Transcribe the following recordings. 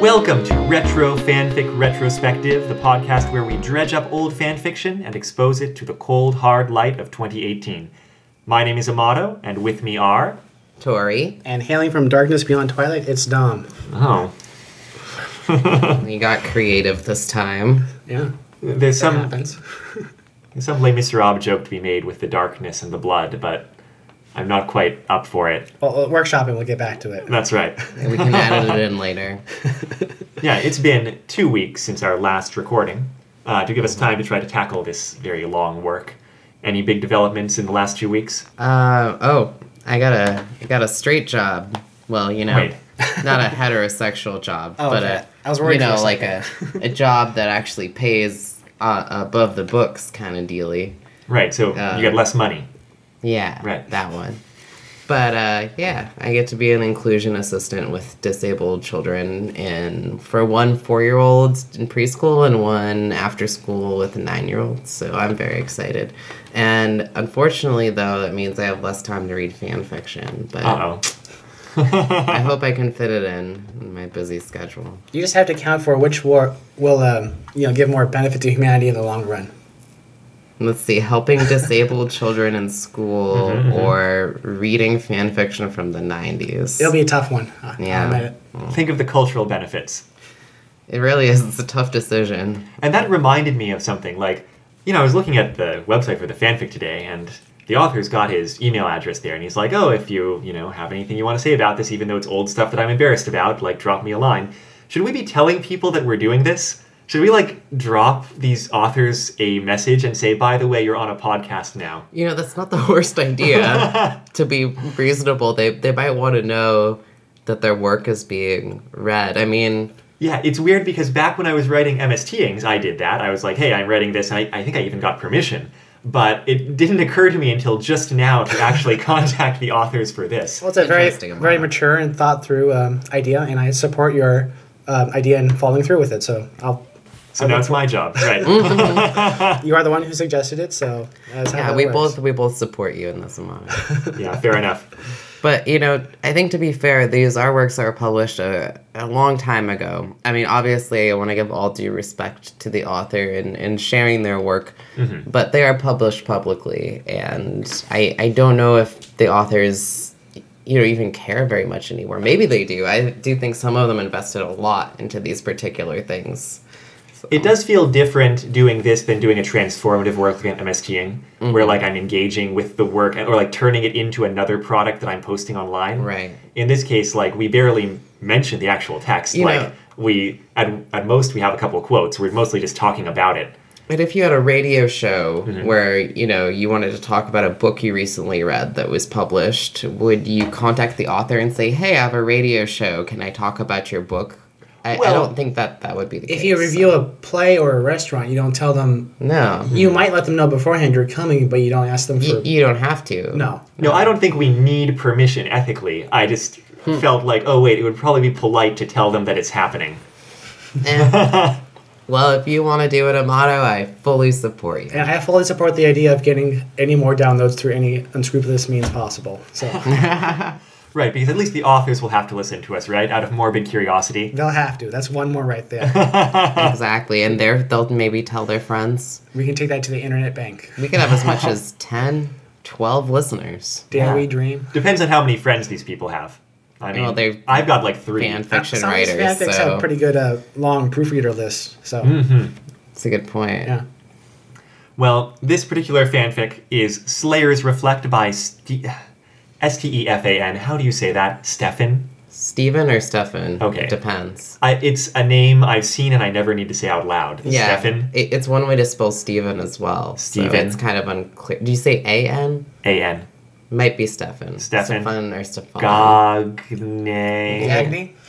Welcome to Retro Fanfic Retrospective, the podcast where we dredge up old fanfiction and expose it to the cold, hard light of 2018. My name is Amato, and with me are... Tori. And hailing from Darkness Beyond Twilight, it's Dom. Oh. We got creative this time. Yeah. There's some Les Miserables joke to be made with the darkness and the blood, but... I'm not quite up for it. Well, workshop and we'll get back to it. That's right. We can add it in later. Yeah, it's been 2 weeks since our last recording to give us time to try to tackle this very long work. Any big developments in the last 2 weeks? I got a straight job. Well, you know, not a heterosexual job, but okay. I was worried, you know, like a job that actually pays above the books kind of dealy. Right. So you got less money. Yeah, right. That one. But, I get to be an inclusion assistant with disabled children for one 4-year-old in preschool and one after school with a 9-year-old, so I'm very excited. And unfortunately, though, it means I have less time to read fan fiction, but I hope I can fit it in my busy schedule. You just have to count for which war will give more benefit to humanity in the long run. Let's see, helping disabled children in school or reading fan fiction from the 90s. It'll be a tough one. Yeah. Think of the cultural benefits. It really is. It's a tough decision. And that reminded me of something. Like, you know, I was looking at the website for the fanfic today, and the author's got his email address there, and he's like, oh, if you have anything you want to say about this, even though it's old stuff that I'm embarrassed about, like, drop me a line. Should we be telling people that we're doing this? Should we, drop these authors a message and say, by the way, you're on a podcast now? You know, that's not the worst idea. To be reasonable, they might want to know that their work is being read. I mean... Yeah, it's weird because back when I was writing MSTings, I did that. I was like, hey, I'm writing this, and I think I even got permission. But it didn't occur to me until just now to actually contact the authors for this. Well, it's a very, very mature and thought-through idea, and I support your idea and following through with it, so I'll... So now it's my job, right? You are the one who suggested it, so that's how that works. we both support you in this amount. Yeah, fair enough. But you know, I think to be fair, these are works that were published a long time ago. I mean, obviously, I want to give all due respect to the author and sharing their work, but they are published publicly, and I don't know if the authors even care very much anymore. Maybe they do. I do think some of them invested a lot into these particular things. It does feel different doing this than doing a transformative work like MSTing, where I'm engaging with the work or turning it into another product that I'm posting online. Right. In this case, we barely mention the actual text. We at most we have a couple quotes. We're mostly just talking about it. But if you had a radio show where, you wanted to talk about a book you recently read that was published, would you contact the author and say, hey, I have a radio show. Can I talk about your book? I don't think that would be the case. If you review a play or a restaurant, you don't tell them... No. You might let them know beforehand you're coming, but you don't ask them for... You don't have to. No. No, I don't think we need permission ethically. I just felt it would probably be polite to tell them that it's happening. Well, if you want to do it, Amato, I fully support you. And I fully support the idea of getting any more downloads through any unscrupulous means possible. So... Right, because at least the authors will have to listen to us, right? Out of morbid curiosity. They'll have to. That's one more right there. Exactly. And they'll maybe tell their friends. We can take that to the internet bank. We could have as much as 10, 12 listeners. Dare we dream? Depends on how many friends these people have. I mean, I've got 3. Fan fiction writers. Fanfics have a pretty good long proofreader list. So. That's a good point. Yeah. Well, this particular fanfic is Slayers Reflect by... Stefan. How do you say that? Stefan? Steven or Stefan? Okay. It depends. It's a name I've seen and I never need to say out loud. Yeah. Stefan? It's one way to spell Steven as well. Steven. So it's kind of unclear. Do you say A-N? A-N. Might be Stefan. Stefan or Stefan.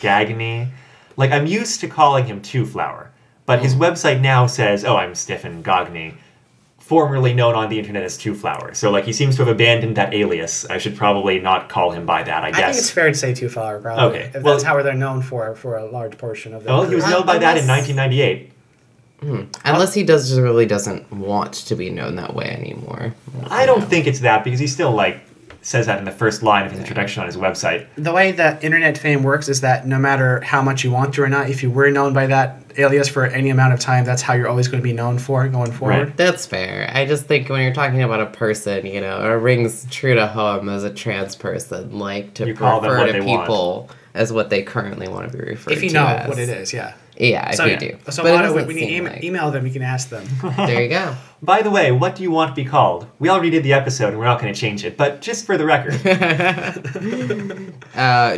Gagne. I'm used to calling him Two Flower, but his website now says, oh, I'm Stefan Gagne, formerly known on the internet as Two Flower. So, he seems to have abandoned that alias. I should probably not call him by that, I guess. I think it's fair to say Two Flower, probably. Okay. If that's how they're known for a large portion of the... Well, he was known by that in 1998. Unless he just really doesn't want to be known that way anymore. I don't think it's that, because he still, says that in the first line of his introduction on his website. The way that internet fame works is that no matter how much you want to or not, if you were known by that alias for any amount of time, that's how you're always going to be known for going forward. Right. That's fair. I just think when you're talking about a person, it rings true to home as a trans person, to you refer to people as what they currently want to be referred to as. If you know what it is, yeah. Yeah, so, if you do. So when you email them, you can ask them. There you go. By the way, what do you want to be called? We already did the episode, and we're not going to change it, but just for the record.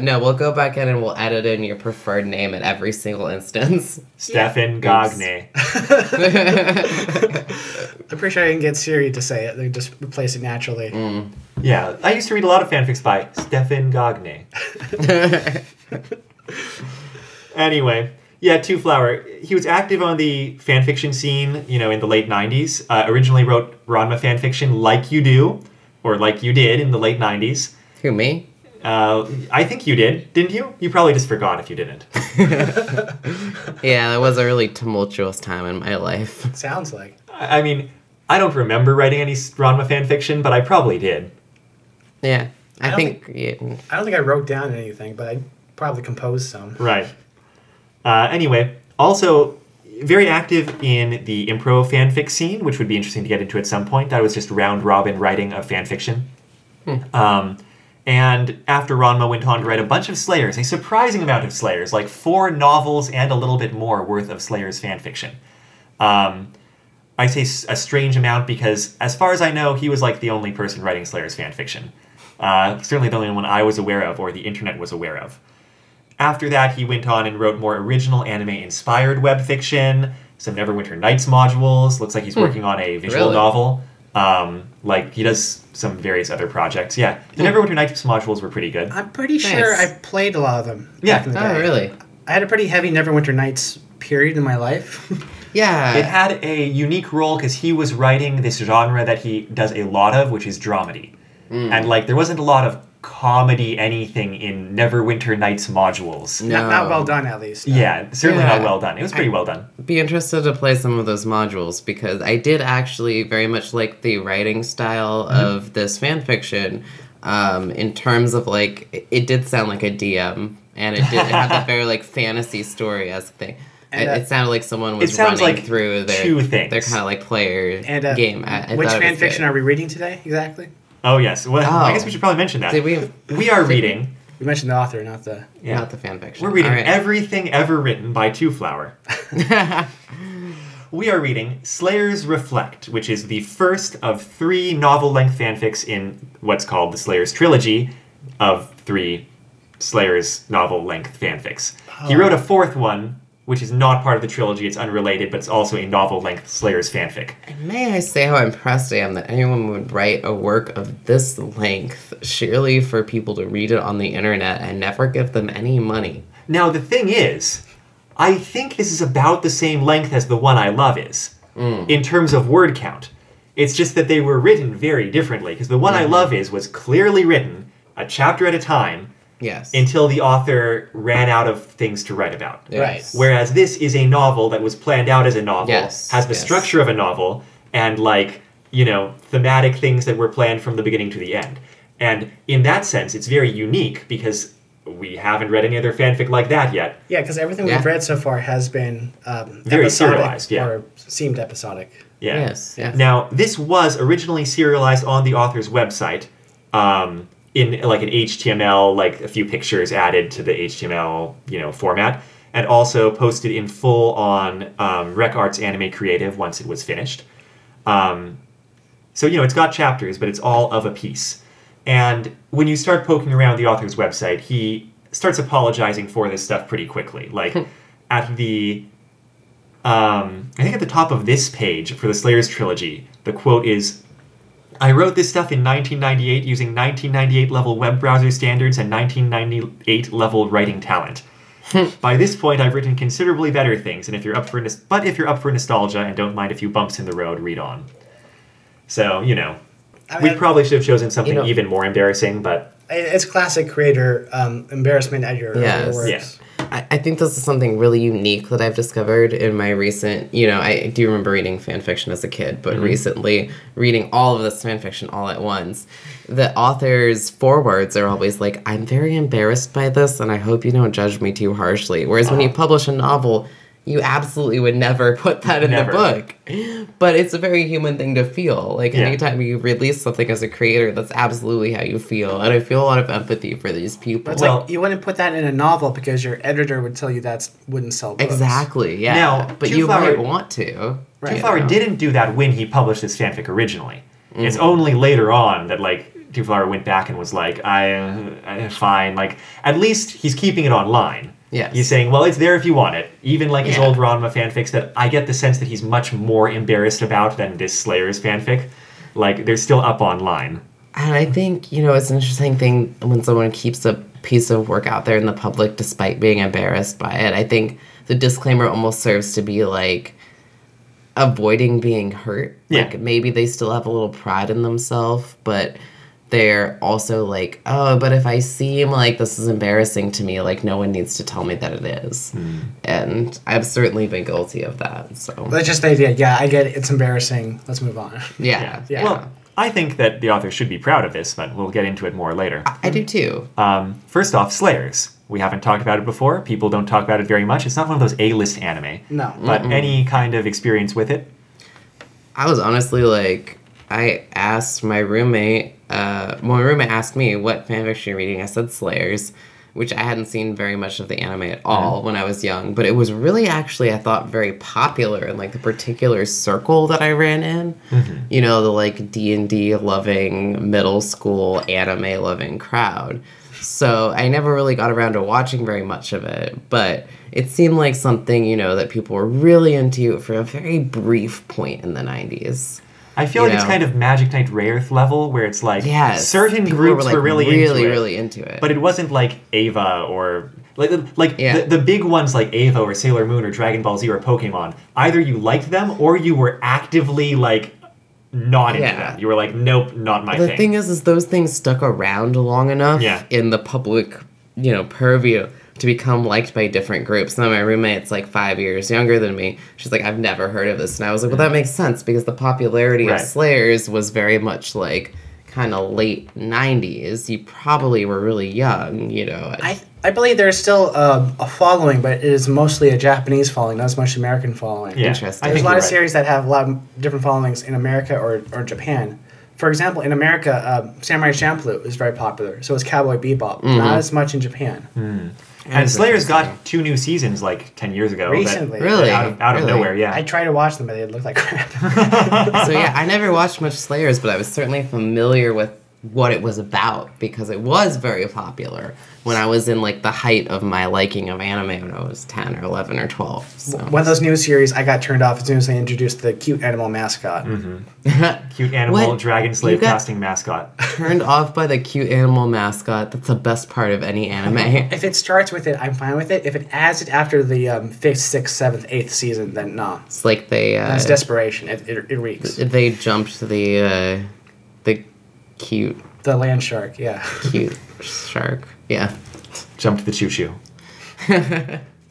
No, we'll go back in and we'll edit in your preferred name in every single instance. Stefan Gagne. I'm pretty sure I can get Siri to say it. They just replace it naturally. Mm. Yeah, I used to read a lot of fanfics by Stefan Gagne. Anyway... Yeah, Two Flower. He was active on the fanfiction scene, in the late 90s. Originally wrote Ranma fanfiction like you do, or like you did in the late 90s. Who, me? I think you did, didn't you? You probably just forgot if you didn't. Yeah, that was a really tumultuous time in my life. It sounds like. I mean, I don't remember writing any Ranma fanfiction, but I probably did. Yeah, I think... I don't think I wrote down anything, but I probably composed some. Right. Anyway, also very active in the improv fanfic scene, which would be interesting to get into at some point. That was just round-robin writing of fanfiction. And after Ranma went on to write a bunch of Slayers, a surprising amount of Slayers, 4 novels and a little bit more worth of Slayers fanfiction. I say a strange amount because, as far as I know, he was the only person writing Slayers fanfiction. Certainly the only one I was aware of, or the internet was aware of. After that, he went on and wrote more original anime-inspired web fiction, some Neverwinter Nights modules. Looks like he's working on a visual novel. He does some various other projects. Yeah, the Neverwinter Nights modules were pretty good. I'm pretty sure I played a lot of them back in the day. Oh, really? I had a pretty heavy Neverwinter Nights period in my life. Yeah. It had a unique role because he was writing this genre that he does a lot of, which is dramedy. And, there wasn't a lot of comedy anything in Neverwinter Nights modules. No. Not well done, at least. No. Yeah, certainly not well done. It was pretty well done. Be interested to play some of those modules, because I did actually very much like the writing style of this fanfiction, in terms of, it did sound like a DM, and it had that very, fantasy story-esque thing. And it sounded like someone was running through their kind of, player game. I which fanfiction are we reading today, exactly? Oh, yes. Well, I guess we should probably mention that. We are reading... We mentioned the author, not the fan fiction. We're reading everything ever written by Two Flower. We are reading Slayers Reflect, which is the first of 3 novel-length fanfics in what's called the Slayers Trilogy of 3 Slayers novel-length fanfics. Oh. He wrote a 4th one, which is not part of the trilogy, it's unrelated, but it's also a novel-length Slayers fanfic. And may I say how impressed I am that anyone would write a work of this length, surely for people to read it on the internet and never give them any money. Now, the thing is, I think this is about the same length as the one I love is, in terms of word count. It's just that they were written very differently, because the one I love is was clearly written a chapter at a time, yes. Until the author ran out of things to write about. Yes. Right. Whereas this is a novel that was planned out as a novel, yes. has the yes. structure of a novel, and thematic things that were planned from the beginning to the end. And in that sense, it's very unique because we haven't read any other fanfic like that yet. Yeah, because everything we've read so far has been very episodic, serialized, or seemed episodic. Yeah. Yes. Yes. Now, this was originally serialized on the author's website. In an HTML, a few pictures added to the HTML, format, and also posted in full on Rec Arts Anime Creative once it was finished. So, it's got chapters, but it's all of a piece. And when you start poking around the author's website, he starts apologizing for this stuff pretty quickly. At the... I think at the top of this page for the Slayers trilogy, the quote is... I wrote this stuff in 1998 using 1998-level web browser standards and 1998-level writing talent. By this point, I've written considerably better things, and if you're up for nostalgia and don't mind a few bumps in the road, read on. So, we probably should have chosen something even more embarrassing, but... It's classic creator embarrassment at your works. Yeah. I think this is something really unique that I've discovered in my recent, you know, I do remember reading fan fiction as a kid, but recently reading all of this fan fiction all at once. The author's forewords are always like, I'm very embarrassed by this, and I hope you don't judge me too harshly. Whereas when you publish a novel, you absolutely would never put that in the book. But it's a very human thing to feel. Like, anytime you release something as a creator, that's absolutely how you feel. And I feel a lot of empathy for these people. But it's like, you wouldn't put that in a novel because your editor would tell you that wouldn't sell books. Exactly, yeah. Now, but you might want to. Right. Two Flower didn't do that when he published his fanfic originally. Mm-hmm. It's only later on that, like, Two Flower went back and was like, I fine. Like, at least he's keeping it online. Yes. He's saying, well, it's there if you want it. Even like his old Ranma fanfics that I get the sense that he's much more embarrassed about than this Slayers fanfic. Like, they're still up online. And I think, you know, it's an interesting thing when someone keeps a piece of work out there in the public despite being embarrassed by it. I think the disclaimer almost serves to be like avoiding being hurt. Yeah. Like, maybe they still have a little pride in themselves, but they're also like, oh, but if I seem like this is embarrassing to me, like, no one needs to tell me that it is. Mm. And I've certainly been guilty of that. So that's just the idea. Yeah, I get it. It's embarrassing. Let's move on. Yeah. Well, I think that the author should be proud of this, but we'll get into it more later. I do, too. First off, Slayers. We haven't talked about it before. People don't talk about it very much. It's not one of those A-list anime. No. But any kind of experience with it? I was honestly like, I asked my roommate, my roommate asked me what fanfiction you're reading. I said Slayers, which I hadn't seen very much of the anime at all when I was young, but it was really actually, I thought, very popular in like the particular circle that I ran in. You know, the like D&D loving, middle school anime loving crowd. So I never really got around to watching very much of it, but it seemed like something, you know, that people were really into for a very brief point in the 90s. I feel like it's kind of Magic Knight Rayearth level, where it's like certain groups were really into it. But it wasn't like Ava or the big ones like Ava or Sailor Moon or Dragon Ball Z or Pokemon. Either you liked them or you were actively like not into them. You were like, nope, not my thing. The thing is those things stuck around long enough in the public, you know, purview to become liked by different groups. Now my roommate's like 5 years younger than me. She's like, I've never heard of this. And I was like, well, that makes sense because the popularity of Slayers was very much like kind of late 90s. You probably were really young, you know. I believe there's still a following, but it is mostly a Japanese following, not as much American following. Yeah. Interesting. There's a lot of series that have a lot of different followings in America or Japan. For example, in America, Samurai Champloo is very popular. So is Cowboy Bebop. Not as much in Japan. And Slayers got 2 new seasons like 10 years ago. Recently. Really? Out of nowhere, yeah. I tried to watch them, but they looked like crap. So yeah, I never watched much Slayers, but I was certainly familiar with what it was about because it was very popular when I was in like the height of my liking of anime when I was 10 or 11 or 12. So. One of those new series, I got turned off as soon as they introduced the cute animal mascot. Cute animal dragon slave casting mascot. Turned off by the cute animal mascot. That's the best part of any anime. If it starts with it, I'm fine with it. If it adds it after the 5th, 6th, 7th, 8th season, then nah. It's like they... it's desperation. It reeks. They jumped the land shark, cute shark, jumped the choo-choo.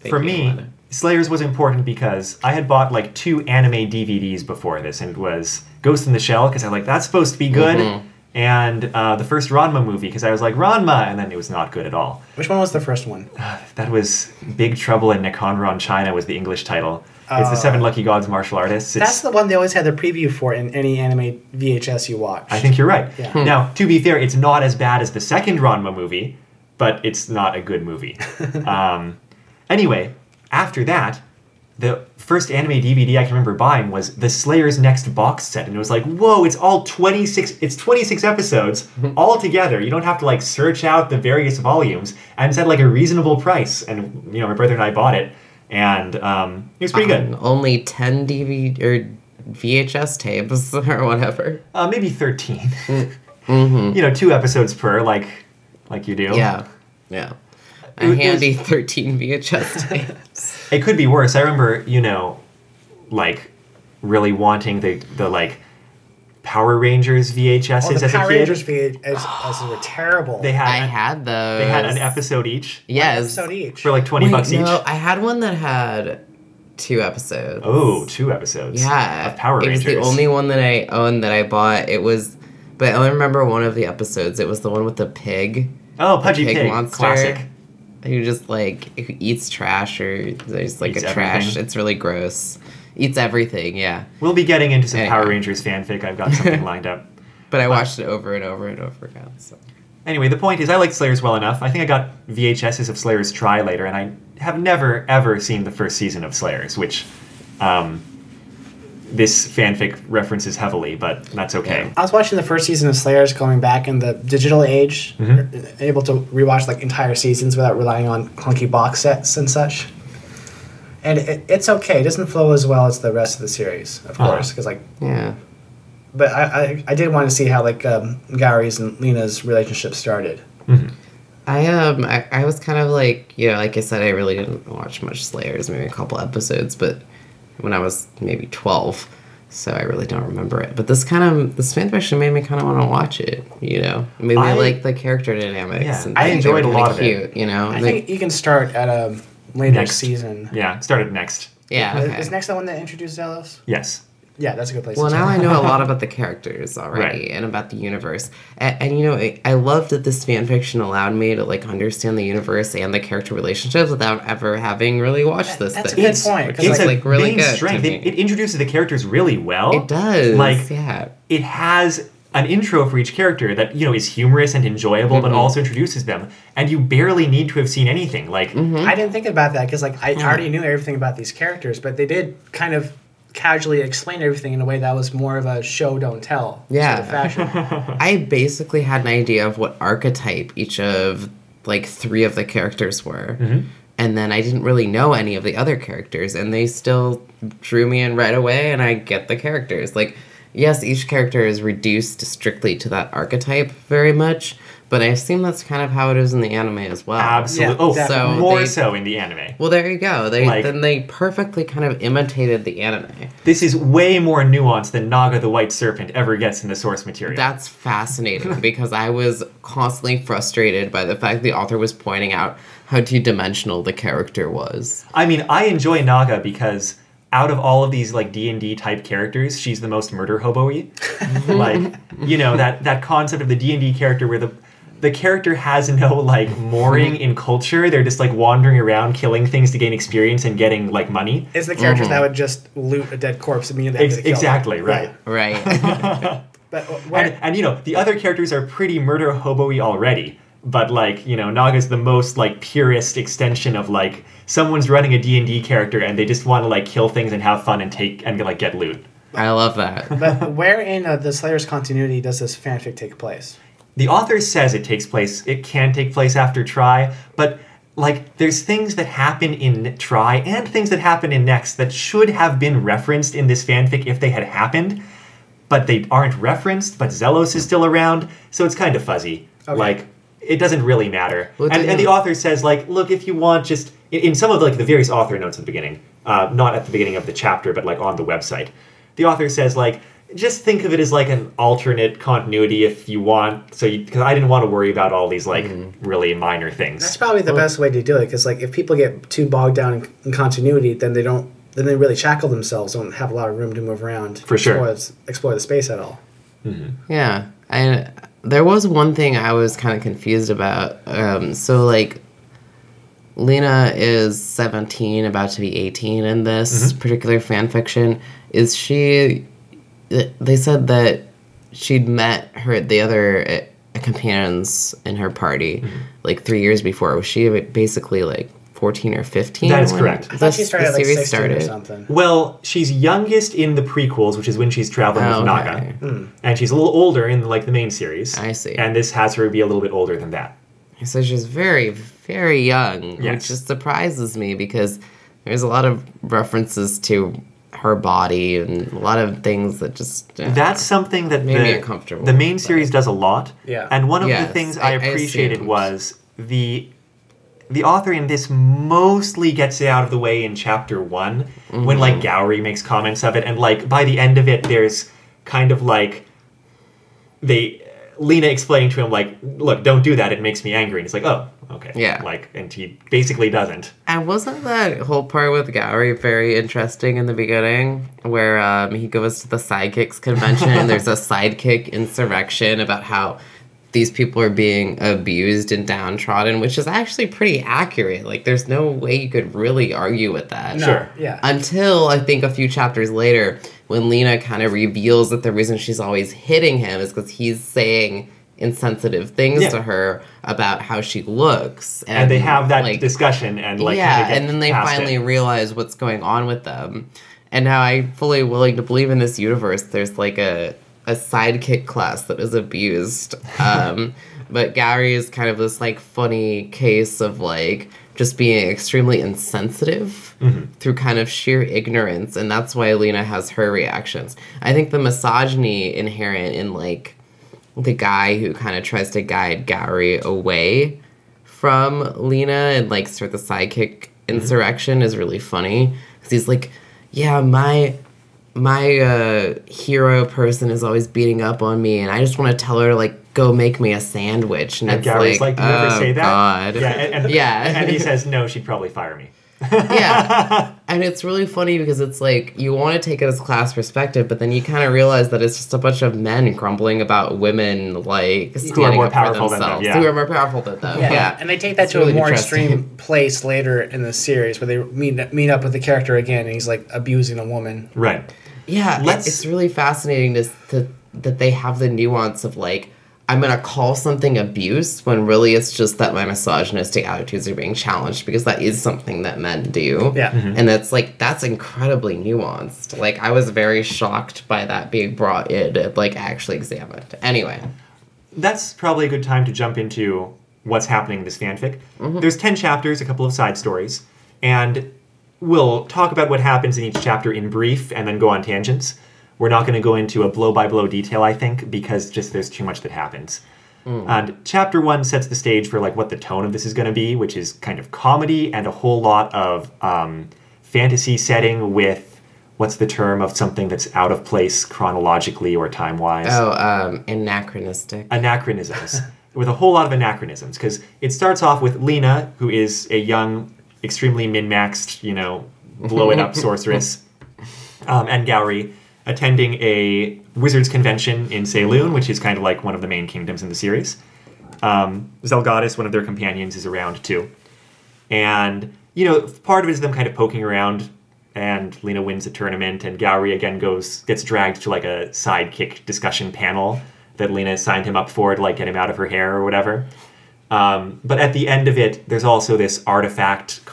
For me, Alana, Slayers was important because I had bought like 2 anime DVDs before this, and it was Ghost in the Shell because I like that's supposed to be good, and the first Ranma movie because I was like Ranma, and then it was not good at all. Which one was the first one? That was Big Trouble in Nekonron, China was the English title. It's the 7 Lucky Gods martial artists. That's the one they always had the preview for in any anime VHS you watch. I think you're right. Yeah. Now, to be fair, it's not as bad as the second Ranma movie, but it's not a good movie. Anyway, after that, the first anime DVD I can remember buying was the Slayers Next box set, and it was like, whoa, it's all 26. It's 26 episodes all together. You don't have to like search out the various volumes, and it's at like a reasonable price. And you know, my brother and I bought it. And it was pretty good. Only 10 DVD or VHS tapes or whatever. Maybe 13. You know, 2 episodes per, like you do. Yeah. A handy 13 VHS tapes. It could be worse. I remember, you know, like really wanting the like Power Rangers VHSs as a kid. Power Rangers VHSs were terrible. I had those. They had an episode each. Yes. An episode each. For like $20 each. No, I had one that had 2 episodes. Oh, 2 episodes. Yeah. Of Power Rangers. It was the only one that I owned that I bought. It was, but I only remember one of the episodes. It was the one with the pig. Oh, Pudgy Pig. Monster. Classic. Who just like, who eats trash or there's like eats a trash. Everything. It's really gross. Eats everything, yeah. We'll be getting into some Power Rangers fanfic. I've got something lined up. But I watched it over and over and over again. So. Anyway, the point is I liked Slayers well enough. I think I got VHSs of Slayers Try later, and I have never, ever seen the first season of Slayers, which this fanfic references heavily, but that's okay. Yeah. I was watching the first season of Slayers going back in the digital age, able to rewatch like entire seasons without relying on clunky box sets and such. And it's okay. It doesn't flow as well as the rest of the series, of course, because like, yeah. But I did want to see how like Gourry's and Lina's relationship started. Mm-hmm. I was kind of like, you know, like I said, I really didn't watch much Slayers, maybe a couple episodes, but when I was maybe 12, so I really don't remember it. But this fanfiction made me kind of want to watch it, you know. Maybe I like the character dynamics. Yeah, and I enjoyed a lot of it. You know, I think you can start at a. Next season. Yeah, started next. Yeah. Okay. Is next the one that introduced Xellos? Yes. Yeah, that's a good place to start. Well, now I know a lot about the characters already and about the universe. And you know, I love that this fanfiction allowed me to, like, understand the universe and the character relationships without ever having really watched this thing. That's a good point. It's like really good strength. It introduces the characters really well. It does. Like, it has an intro for each character that, you know, is humorous and enjoyable, but also introduces them. And you barely need to have seen anything. Like, I didn't think about that because, like, I already knew everything about these characters, but they did kind of casually explain everything in a way that was more of a show don't tell sort of fashion. I basically had an idea of what archetype each of, like, 3 of the characters were. Mm-hmm. And then I didn't really know any of the other characters, and they still drew me in right away, and I get the characters. Like, yes, each character is reduced strictly to that archetype very much, but I assume that's kind of how it is in the anime as well. Absolutely. Yeah, so more so in the anime. Well, there you go. They perfectly kind of imitated the anime. This is way more nuanced than Naga the White Serpent ever gets in the source material. That's fascinating because I was constantly frustrated by the fact the author was pointing out how two-dimensional the character was. I mean, I enjoy Naga because out of all of these, like, D&D type characters, she's the most murder hobo-y. Like, you know, that concept of the D&D character where the character has no, like, mooring in culture. They're just, like, wandering around, killing things to gain experience and getting, like, money. It's the characters that would just loot a dead corpse immediately after they kill them. Right. But and, you know, the other characters are pretty murder hobo-y already. But, like, you know, Naga's the most, like, purist extension of, like, someone's running a D&D character and they just want to, like, kill things and have fun and get loot. I love that. But where in the Slayers continuity does this fanfic take place? The author says it takes place. It can take place after Try, but, like, there's things that happen in Try and things that happen in Next that should have been referenced in this fanfic if they had happened, but they aren't referenced, but Xellos is still around, so it's kind of fuzzy. Okay. Like, it doesn't really matter. Well, and the author says, like, look, if you want, just in some of, like, the various author notes at the beginning, not at the beginning of the chapter, but, like, on the website, the author says, like, just think of it as, like, an alternate continuity if you want. So, because I didn't want to worry about all these, like, really minor things. That's probably the best way to do it, because, like, if people get too bogged down in continuity, then they really shackle themselves, don't have a lot of room to move around. For sure. Explore the space at all. Mm-hmm. Yeah. There was one thing I was kind of confused about. So, like, Lina is 17, about to be 18 in this particular fanfiction. Is she... They said that she'd met the other companions in her party, like, 3 years before. Was she basically, like, 14 or 15? That is correct. I thought she started at, like, 16 or something. Well, she's youngest in the prequels, which is when she's traveling with Naga. And she's a little older in, like, the main series. I see. And this has her be a little bit older than that. So she's very, very young, which just surprises me because there's a lot of references to her body and a lot of things that just... that's something that made me uncomfortable. The main series does a lot. Yeah. And one of the things I appreciated was the author in this mostly gets it out of the way in chapter 1 when, like, Gourry makes comments of it. And, like, by the end of it, there's kind of, like, Lina explaining to him, like, look, don't do that, it makes me angry. And he's like, oh, okay. Yeah. Like, and he basically doesn't. And wasn't that whole part with Gourry very interesting in the beginning? Where he goes to the sidekicks convention and there's a sidekick insurrection about how these people are being abused and downtrodden, which is actually pretty accurate. Like, there's no way you could really argue with that. No. Sure. Yeah. Until, I think, a few chapters later, when Lina kind of reveals that the reason she's always hitting him is because he's saying insensitive things to her about how she looks. And they have that discussion and, like, yeah, and then they finally realize what's going on with them. And now I'm fully willing to believe in this universe there's, like, a sidekick class that is abused. But Gourry is kind of this, like, funny case of, like, just being extremely insensitive through kind of sheer ignorance. And that's why Lina has her reactions. I think the misogyny inherent in, like, the guy who kind of tries to guide Gourry away from Lina and, like, start the sidekick insurrection is really funny. Because he's like, yeah, my hero person is always beating up on me, and I just want to tell her to, like, go make me a sandwich. And Gourry's like, you never say that. God. Yeah, and he says, no, she'd probably fire me. Yeah. And it's really funny because it's like, you want to take it as class perspective, but then you kind of realize that it's just a bunch of men grumbling about women, like, standing up for themselves. Who are more powerful than them. Yeah. And they take that to a more extreme place later in the series where they meet up with the character again, and he's, like, abusing a woman. Right. Yeah, it's really fascinating that they have the nuance of, like, I'm going to call something abuse when really it's just that my misogynistic attitudes are being challenged, because that is something that men do. Yeah. Mm-hmm. And that's, like, that's incredibly nuanced. Like, I was very shocked by that being brought in and, like, actually examined. Anyway. That's probably a good time to jump into what's happening in this fanfic. Mm-hmm. There's 10 chapters, a couple of side stories, and we'll talk about what happens in each chapter in brief and then go on tangents. We're not going to go into a blow-by-blow detail, I think, because just there's too much that happens. Mm. And chapter 1 sets the stage for, like, what the tone of this is going to be, which is kind of comedy and a whole lot of fantasy setting with, what's the term of something that's out of place chronologically or time-wise? Oh, anachronistic. Anachronisms. With a whole lot of anachronisms, because it starts off with Lina, who is a young, extremely min-maxed, you know, blow-it-up sorceress, and Gourry attending a wizards convention in Seyruun, which is kind of like one of the main kingdoms in the series. Zelgadis, one of their companions, is around too. And, you know, part of it is them kind of poking around, and Lina wins the tournament, and Gourry again gets dragged to, like, a sidekick discussion panel that Lina signed him up for to, like, get him out of her hair or whatever. But at the end of it, there's also this artifact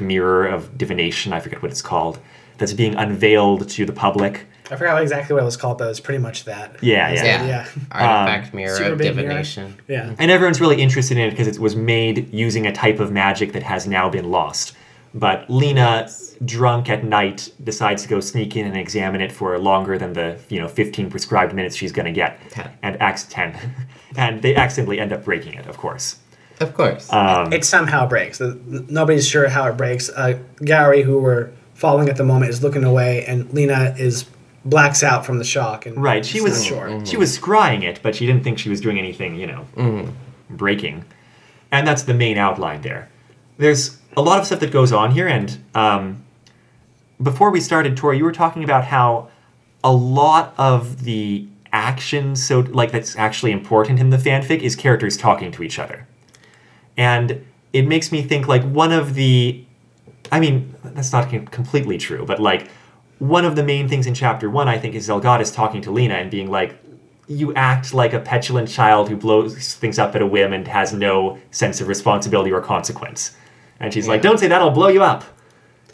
mirror of divination, I forget what it's called, that's being unveiled to the public. I forgot exactly what it was called, but it's pretty much that. Yeah. Artifact mirror of divination. Mirror. Yeah. And everyone's really interested in it because it was made using a type of magic that has now been lost. But Lina, drunk at night, decides to go sneak in and examine it for longer than the 15 prescribed minutes she's going to get. 10. And they accidentally end up breaking it, of course. Of course. It somehow breaks. Nobody's sure how it breaks. Gourry, who were falling at the moment, is looking away, and Lina blacks out from the shock. And right. She was scrying it, but she didn't think she was doing anything, breaking. And that's the main outline there. There's a lot of stuff that goes on here, and before we started, Tori, you were talking about how a lot of the action, so like that's actually important in the fanfic, is characters talking to each other, and it makes me think, like, that's not completely true, but, like, one of the main things in chapter 1, I think, is Zelgadis talking to Lina and being like, you act like a petulant child who blows things up at a whim and has no sense of responsibility or consequence. And she's like, don't say that, I'll blow you up.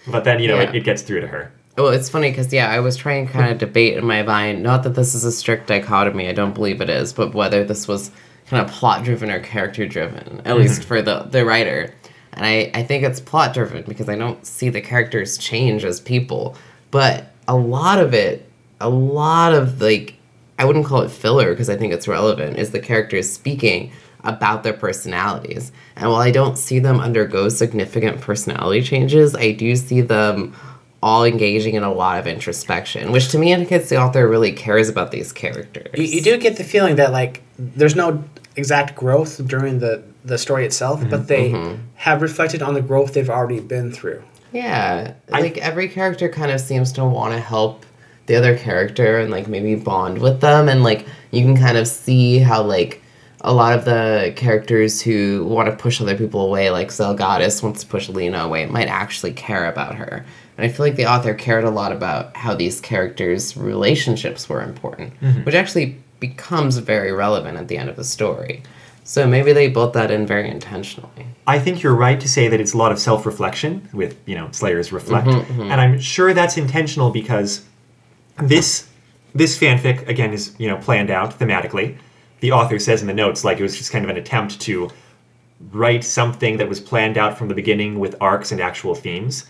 But then, it gets through to her. Well, it's funny because, I was trying to kind of debate in my mind, not that this is a strict dichotomy, I don't believe it is, but whether this was kind of plot-driven or character-driven, at least for the writer. And I think it's plot-driven because I don't see the characters change as people. But a lot of, like, I wouldn't call it filler because I think it's relevant, is the characters speaking about their personalities. And while I don't see them undergo significant personality changes, I do see them all engaging in a lot of introspection, which to me indicates the author really cares about these characters. You do get the feeling that, like, there's no exact growth during the story itself, mm-hmm. but they mm-hmm. have reflected on the growth they've already been through. Yeah. Like, every character kind of seems to want to help the other character and, like, maybe bond with them. And, like, you can kind of see how, like, a lot of the characters who want to push other people away, like Zelgadis wants to push Lina away, might actually care about her. And I feel like the author cared a lot about how these characters' relationships were important, mm-hmm. which actually becomes very relevant at the end of the story. So maybe they built that in very intentionally. I think you're right to say that it's a lot of self-reflection with, you know, Slayers Reflect. Mm-hmm, mm-hmm. And I'm sure that's intentional because this fanfic, again, is, you know, planned out thematically. The author says in the notes, like, it was just kind of an attempt to write something that was planned out from the beginning with arcs and actual themes.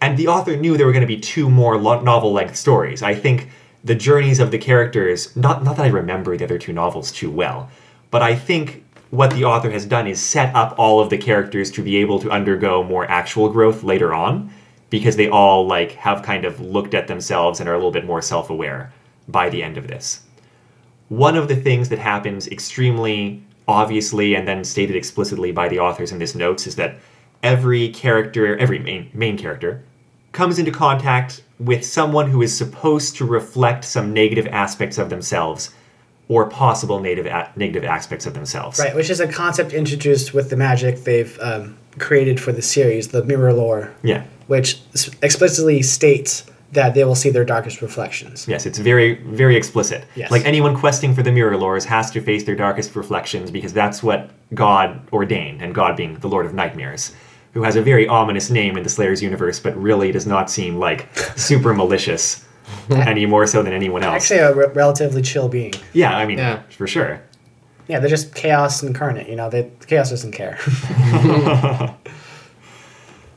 And the author knew there were going to be two more novel-length stories. I think the journeys of the characters, not that I remember the other two novels too well, but I think what the author has done is set up all of the characters to be able to undergo more actual growth later on, because they all, like, have kind of looked at themselves and are a little bit more self-aware by the end of this. One of the things that happens extremely obviously and then stated explicitly by the authors in this notes is that every character, every main character, comes into contact with someone who is supposed to reflect some negative aspects of themselves or possible negative aspects of themselves. Right, which is a concept introduced with the magic they've created for the series, the mirror lore. Yeah. Which explicitly states that they will see their darkest reflections. Yes, it's very, very explicit. Yes. Like, anyone questing for the mirror lores has to face their darkest reflections because that's what God ordained, and God being the Lord of Nightmares, who has a very ominous name in the Slayers universe, but really does not seem, like, super malicious any more so than anyone else. Actually a relatively chill being. Yeah, I mean, for sure. Yeah, they're just chaos incarnate, you know? Chaos doesn't care.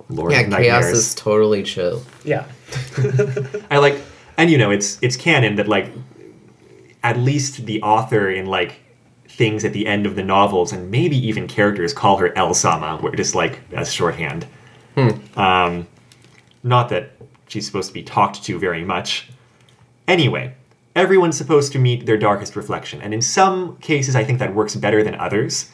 Lord of Nightmares. Chaos is totally chill. Yeah. And you know, it's canon that, like, at least the author in, like, things at the end of the novels and maybe even characters call her El-sama, just, like, as shorthand. Not that she's supposed to be talked to very much. Anyway, everyone's supposed to meet their darkest reflection, and in some cases I think that works better than others.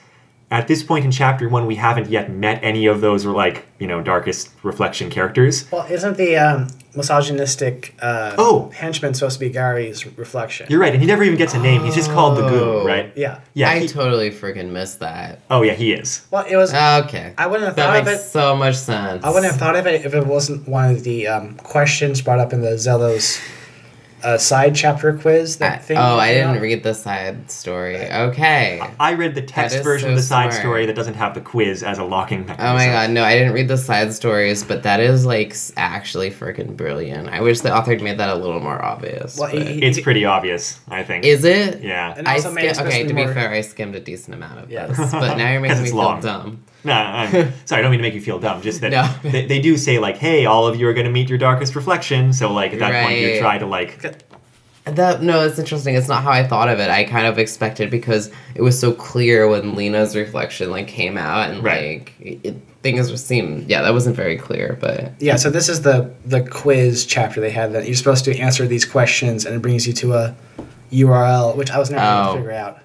At this point in Chapter 1, we haven't yet met any of those, like, you know, darkest reflection characters. Well, isn't the misogynistic henchman supposed to be Gourry's reflection? You're right, and he never even gets a name. He's just called the Goon, right? Yeah. I totally freaking missed that. Oh, yeah, he is. Well, it was... Okay. I wouldn't have thought of it. That makes so much sense. I wouldn't have thought of it if it wasn't one of the questions brought up in the Xellos... A side chapter quiz thing. Oh, I didn't read the side story. Okay. I read the text version of the side story that doesn't have the quiz as a locking mechanism. Oh my god, no, I didn't read the side stories, but that is, like, actually freaking brilliant. I wish the author had made that a little more obvious. Well, it's pretty obvious, I think. Is it? Yeah. And also to be fair, I skimmed a decent amount of this, but now you're making me feel dumb. No, sorry, I don't mean to make you feel dumb, just that they do say, like, hey, all of you are going to meet your darkest reflection, so, like, at that point you try to, like... No, it's interesting, it's not how I thought of it. I kind of expected, because it was so clear when Lina's reflection, like, came out, and, things seemed... Yeah, that wasn't very clear, but... Yeah, so this is the quiz chapter they had, that you're supposed to answer these questions, and it brings you to a URL, which I was never able to figure out.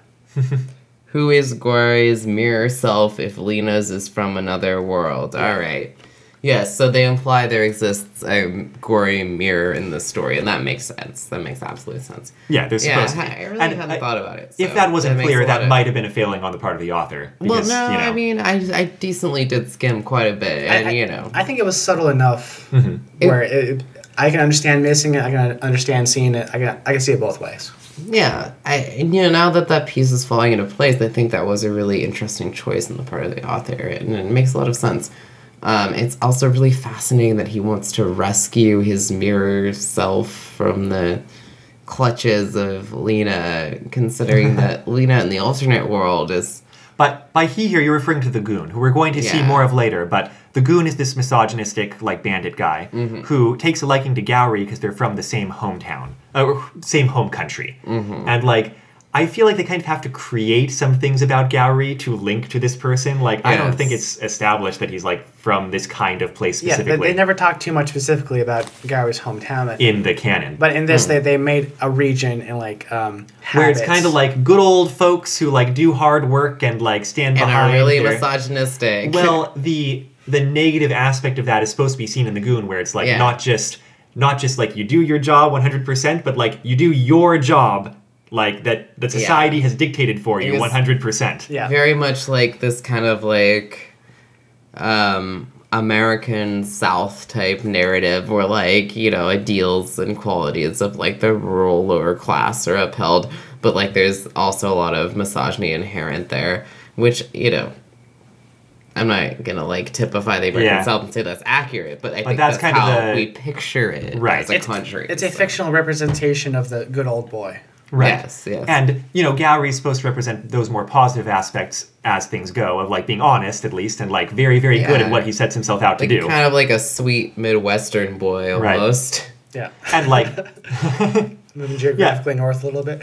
Who is Gourry's mirror self if Lina's is from another world? All right. Yes, so they imply there exists a Gourry mirror in the story, and that makes sense. That makes absolute sense. Yeah, they're supposed to be. I really hadn't thought about it. So if that wasn't clear, that might have been a failing on the part of the author. Because, well, no, you know, I mean, I decently did skim quite a bit, and, you know. I think it was subtle enough where I can understand missing it, I can understand seeing it, I can see it both ways. Yeah, now that piece is falling into place, I think that was a really interesting choice on the part of the author, and it makes a lot of sense. It's also really fascinating that he wants to rescue his mirror self from the clutches of Lina, considering that Lina in the alternate world is... But by he here, you're referring to the Goon, who we're going to see more of later, but the Goon is this misogynistic, like, bandit guy who takes a liking to Gourry because they're from the same hometown, same home country. And, like, I feel like they kind of have to create some things about Gourry to link to this person. Like, yes. I don't think it's established that he's, like, from this kind of place specifically. Yeah, they never talk too much specifically about Gowry's hometown. In the canon. But in this, they made a region and, like, where it's kind of, like, good old folks who, like, do hard work and, like, stand and behind. And are really misogynistic. Well, the negative aspect of that is supposed to be seen in the Goon, where it's, like, not just, like, you do your job 100%, but, like, you do your job like that society has dictated for you 100%. Yeah. Very much like this kind of like American South type narrative where like, you know, ideals and qualities of like the rural lower class are upheld, but like there's also a lot of misogyny inherent there, which, you know, I'm not going to, like, typify the American South and say that's accurate, but I think that's kind how of we picture it as a country. It's a fictional representation of the good old boy. Right. Yes. And, you know, Gourry is supposed to represent those more positive aspects as things go, of, like, being honest, at least, and, like, very, very good at what he sets himself out to do. Kind of like a sweet Midwestern boy, almost. Right. Yeah. And, like... Moving geographically north a little bit.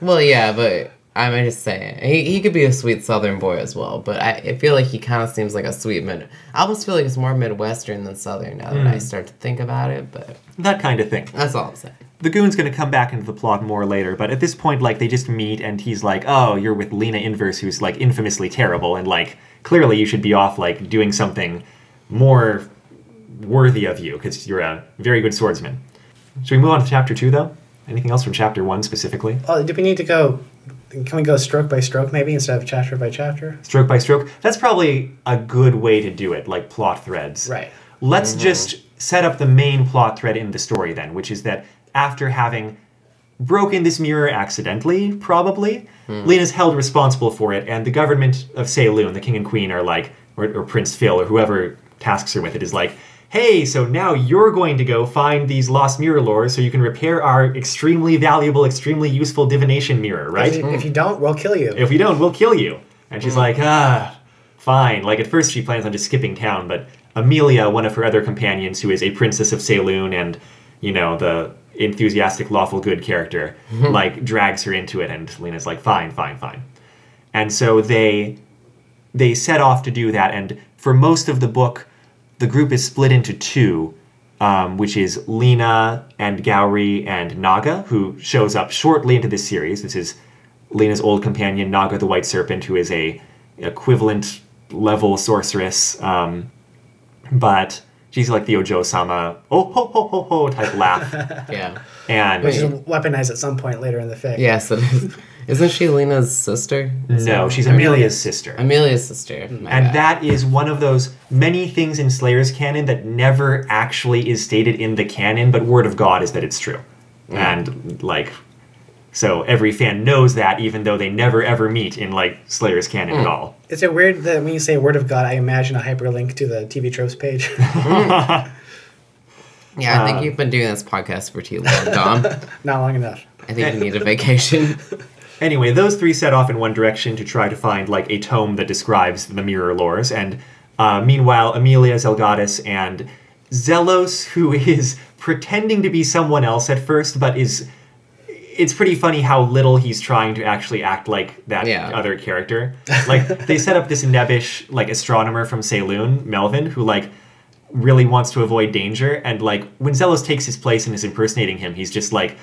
Well, yeah, but... I'm just saying. He could be a sweet Southern boy as well, but I feel like he kind of seems like a sweet mid... I almost feel like he's more Midwestern than Southern now that I start to think about it, but... That kind of thing. That's all I'm saying. The Goon's going to come back into the plot more later, but at this point, like, they just meet, and he's like, oh, you're with Lina Inverse, who's, like, infamously terrible, and, like, clearly you should be off, like, doing something more worthy of you, because you're a very good swordsman. Should we move on to Chapter 2, though? Anything else from Chapter 1, specifically? Oh, do we need to go... Can we go stroke by stroke, maybe, instead of chapter by chapter? Stroke by stroke? That's probably a good way to do it, like plot threads. Right. Let's just set up the main plot thread in the story, then, which is that after having broken this mirror accidentally, probably, Lina's held responsible for it, and the government of Seyruun, the king and queen, are like, or Prince Phil, or whoever tasks her with it, is like, hey, so now you're going to go find these lost mirror lords so you can repair our extremely valuable, extremely useful divination mirror, right? If you don't, we'll kill you. If you don't, we'll kill you. And she's like, fine. Like, at first she plans on just skipping town, but Amelia, one of her other companions, who is a princess of Seyruun and, you know, the enthusiastic, lawful good character, like, drags her into it, and Lina's like, fine. And so they set off to do that, and for most of the book, the group is split into two, which is Lina and Gourry and Naga, who shows up shortly into this series. This is Lina's old companion, Naga the White Serpent, who is a equivalent level sorceress. But she's like the Ojo-sama, oh-ho-ho-ho-ho type laugh. And which is weaponized at some point later in the fic. Yes, it is. Isn't she Lina's sister? No, she's Amelia's sister. Amelia's sister. And that is one of those many things in Slayer's canon that never actually is stated in the canon, but word of God is that it's true. And, like, so every fan knows that, even though they never ever meet in, like, Slayer's canon at all. Is it weird that when you say word of God, I imagine a hyperlink to the TV Tropes page? Yeah, I think you've been doing this podcast for too long, Dom. Not long enough. I think you need a vacation. Anyway, those three set off in one direction to try to find, like, a tome that describes the mirror lores, and meanwhile, Amelia, Zelgadis, and Xellos, who is pretending to be someone else at first, but is... It's pretty funny how little he's trying to actually act like that other character. Like, they set up this nebbish, like, astronomer from Seyruun, Melvin, who, like, really wants to avoid danger, and, like, when Xellos takes his place and is impersonating him, he's just, like,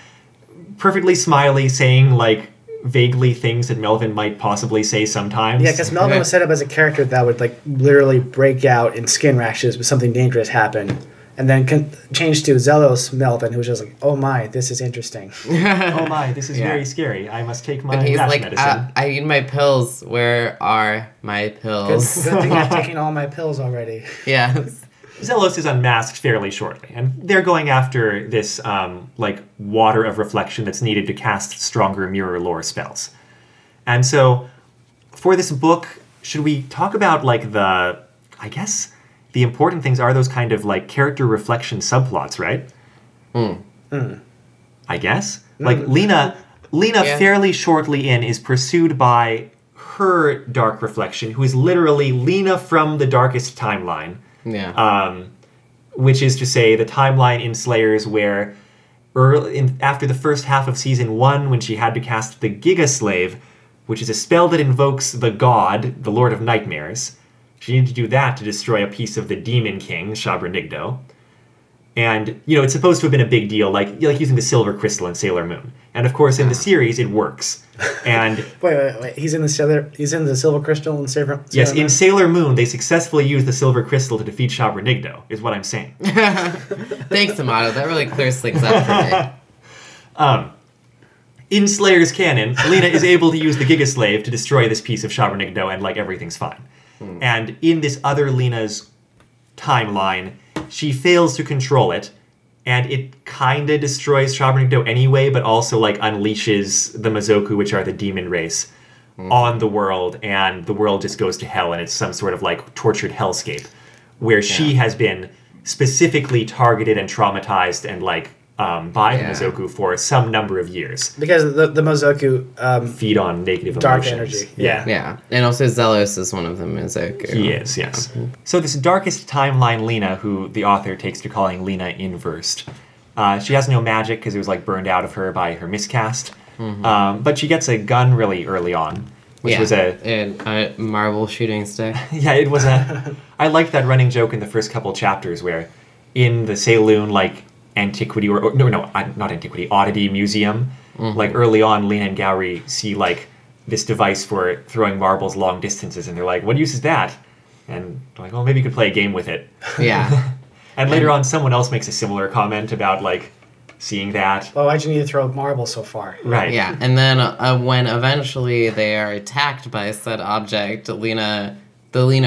perfectly smiley, saying, like, vaguely things that Melvin might possibly say sometimes. Yeah, because Melvin was set up as a character that would, like, literally break out in skin rashes when something dangerous happened, and then change to Xellos Melvin, who was just like, oh my, this is interesting. Oh my, this is very scary. I must take my rash medicine. I need my pills. Where are my pills? Good thing I've taken all my pills already. Yeah. Xellos is unmasked fairly shortly, and they're going after this, like, water of reflection that's needed to cast stronger mirror lore spells. And so, for this book, should we talk about, like, the important things are those kind of, like, character reflection subplots, right? I guess? Like, Lina fairly shortly in is pursued by her dark reflection, who is literally Lina from the darkest timeline. Which is to say the timeline in Slayers where after the first half of Season 1 when she had to cast the Giga Slave, which is a spell that invokes the god, the Lord of Nightmares. She needed to do that to destroy a piece of the Demon King, Shabranigdo. And, you know, it's supposed to have been a big deal, like using the Silver Crystal in Sailor Moon. And, of course, in the series, it works. And Wait. He's in the Silver Crystal in Sailor Moon? Yes, in Sailor Moon, they successfully used the Silver Crystal to defeat Shabranigdo, is what I'm saying. Thanks, Amato. That really clears things up for me. In Slayer's canon, Lina is able to use the Giga Slave to destroy this piece of Shabranigdo, and, like, everything's fine. Hmm. And in this other Lina's timeline, she fails to control it, and it kind of destroys Shabranigdo anyway, but also, like, unleashes the Mazoku, which are the demon race, on the world, and the world just goes to hell, and it's some sort of, like, tortured hellscape, where she has been specifically targeted and traumatized and, like, by the Mazoku for some number of years. Because the Mazoku feed on negative dark emotions. Energy. Yeah. And also Xellos is one of the Mazoku. He is, yes. Mm-hmm. So this darkest timeline Lina, who the author takes to calling Lina Inverse, she has no magic because it was like burned out of her by her miscast. Mm-hmm. But she gets a gun really early on, which was a marble shooting stick. Yeah, it was a... I liked that running joke in the first couple chapters where in the Seyruun, like, antiquity oddity museum, like early on Lina and Gourry see like this device for throwing marbles long distances and they're like, what use is that? And they're like, well, maybe you could play a game with it. And later on someone else makes a similar comment about like seeing that, well, why'd you need to throw marbles so far? And then when eventually they are attacked by said object, the Lina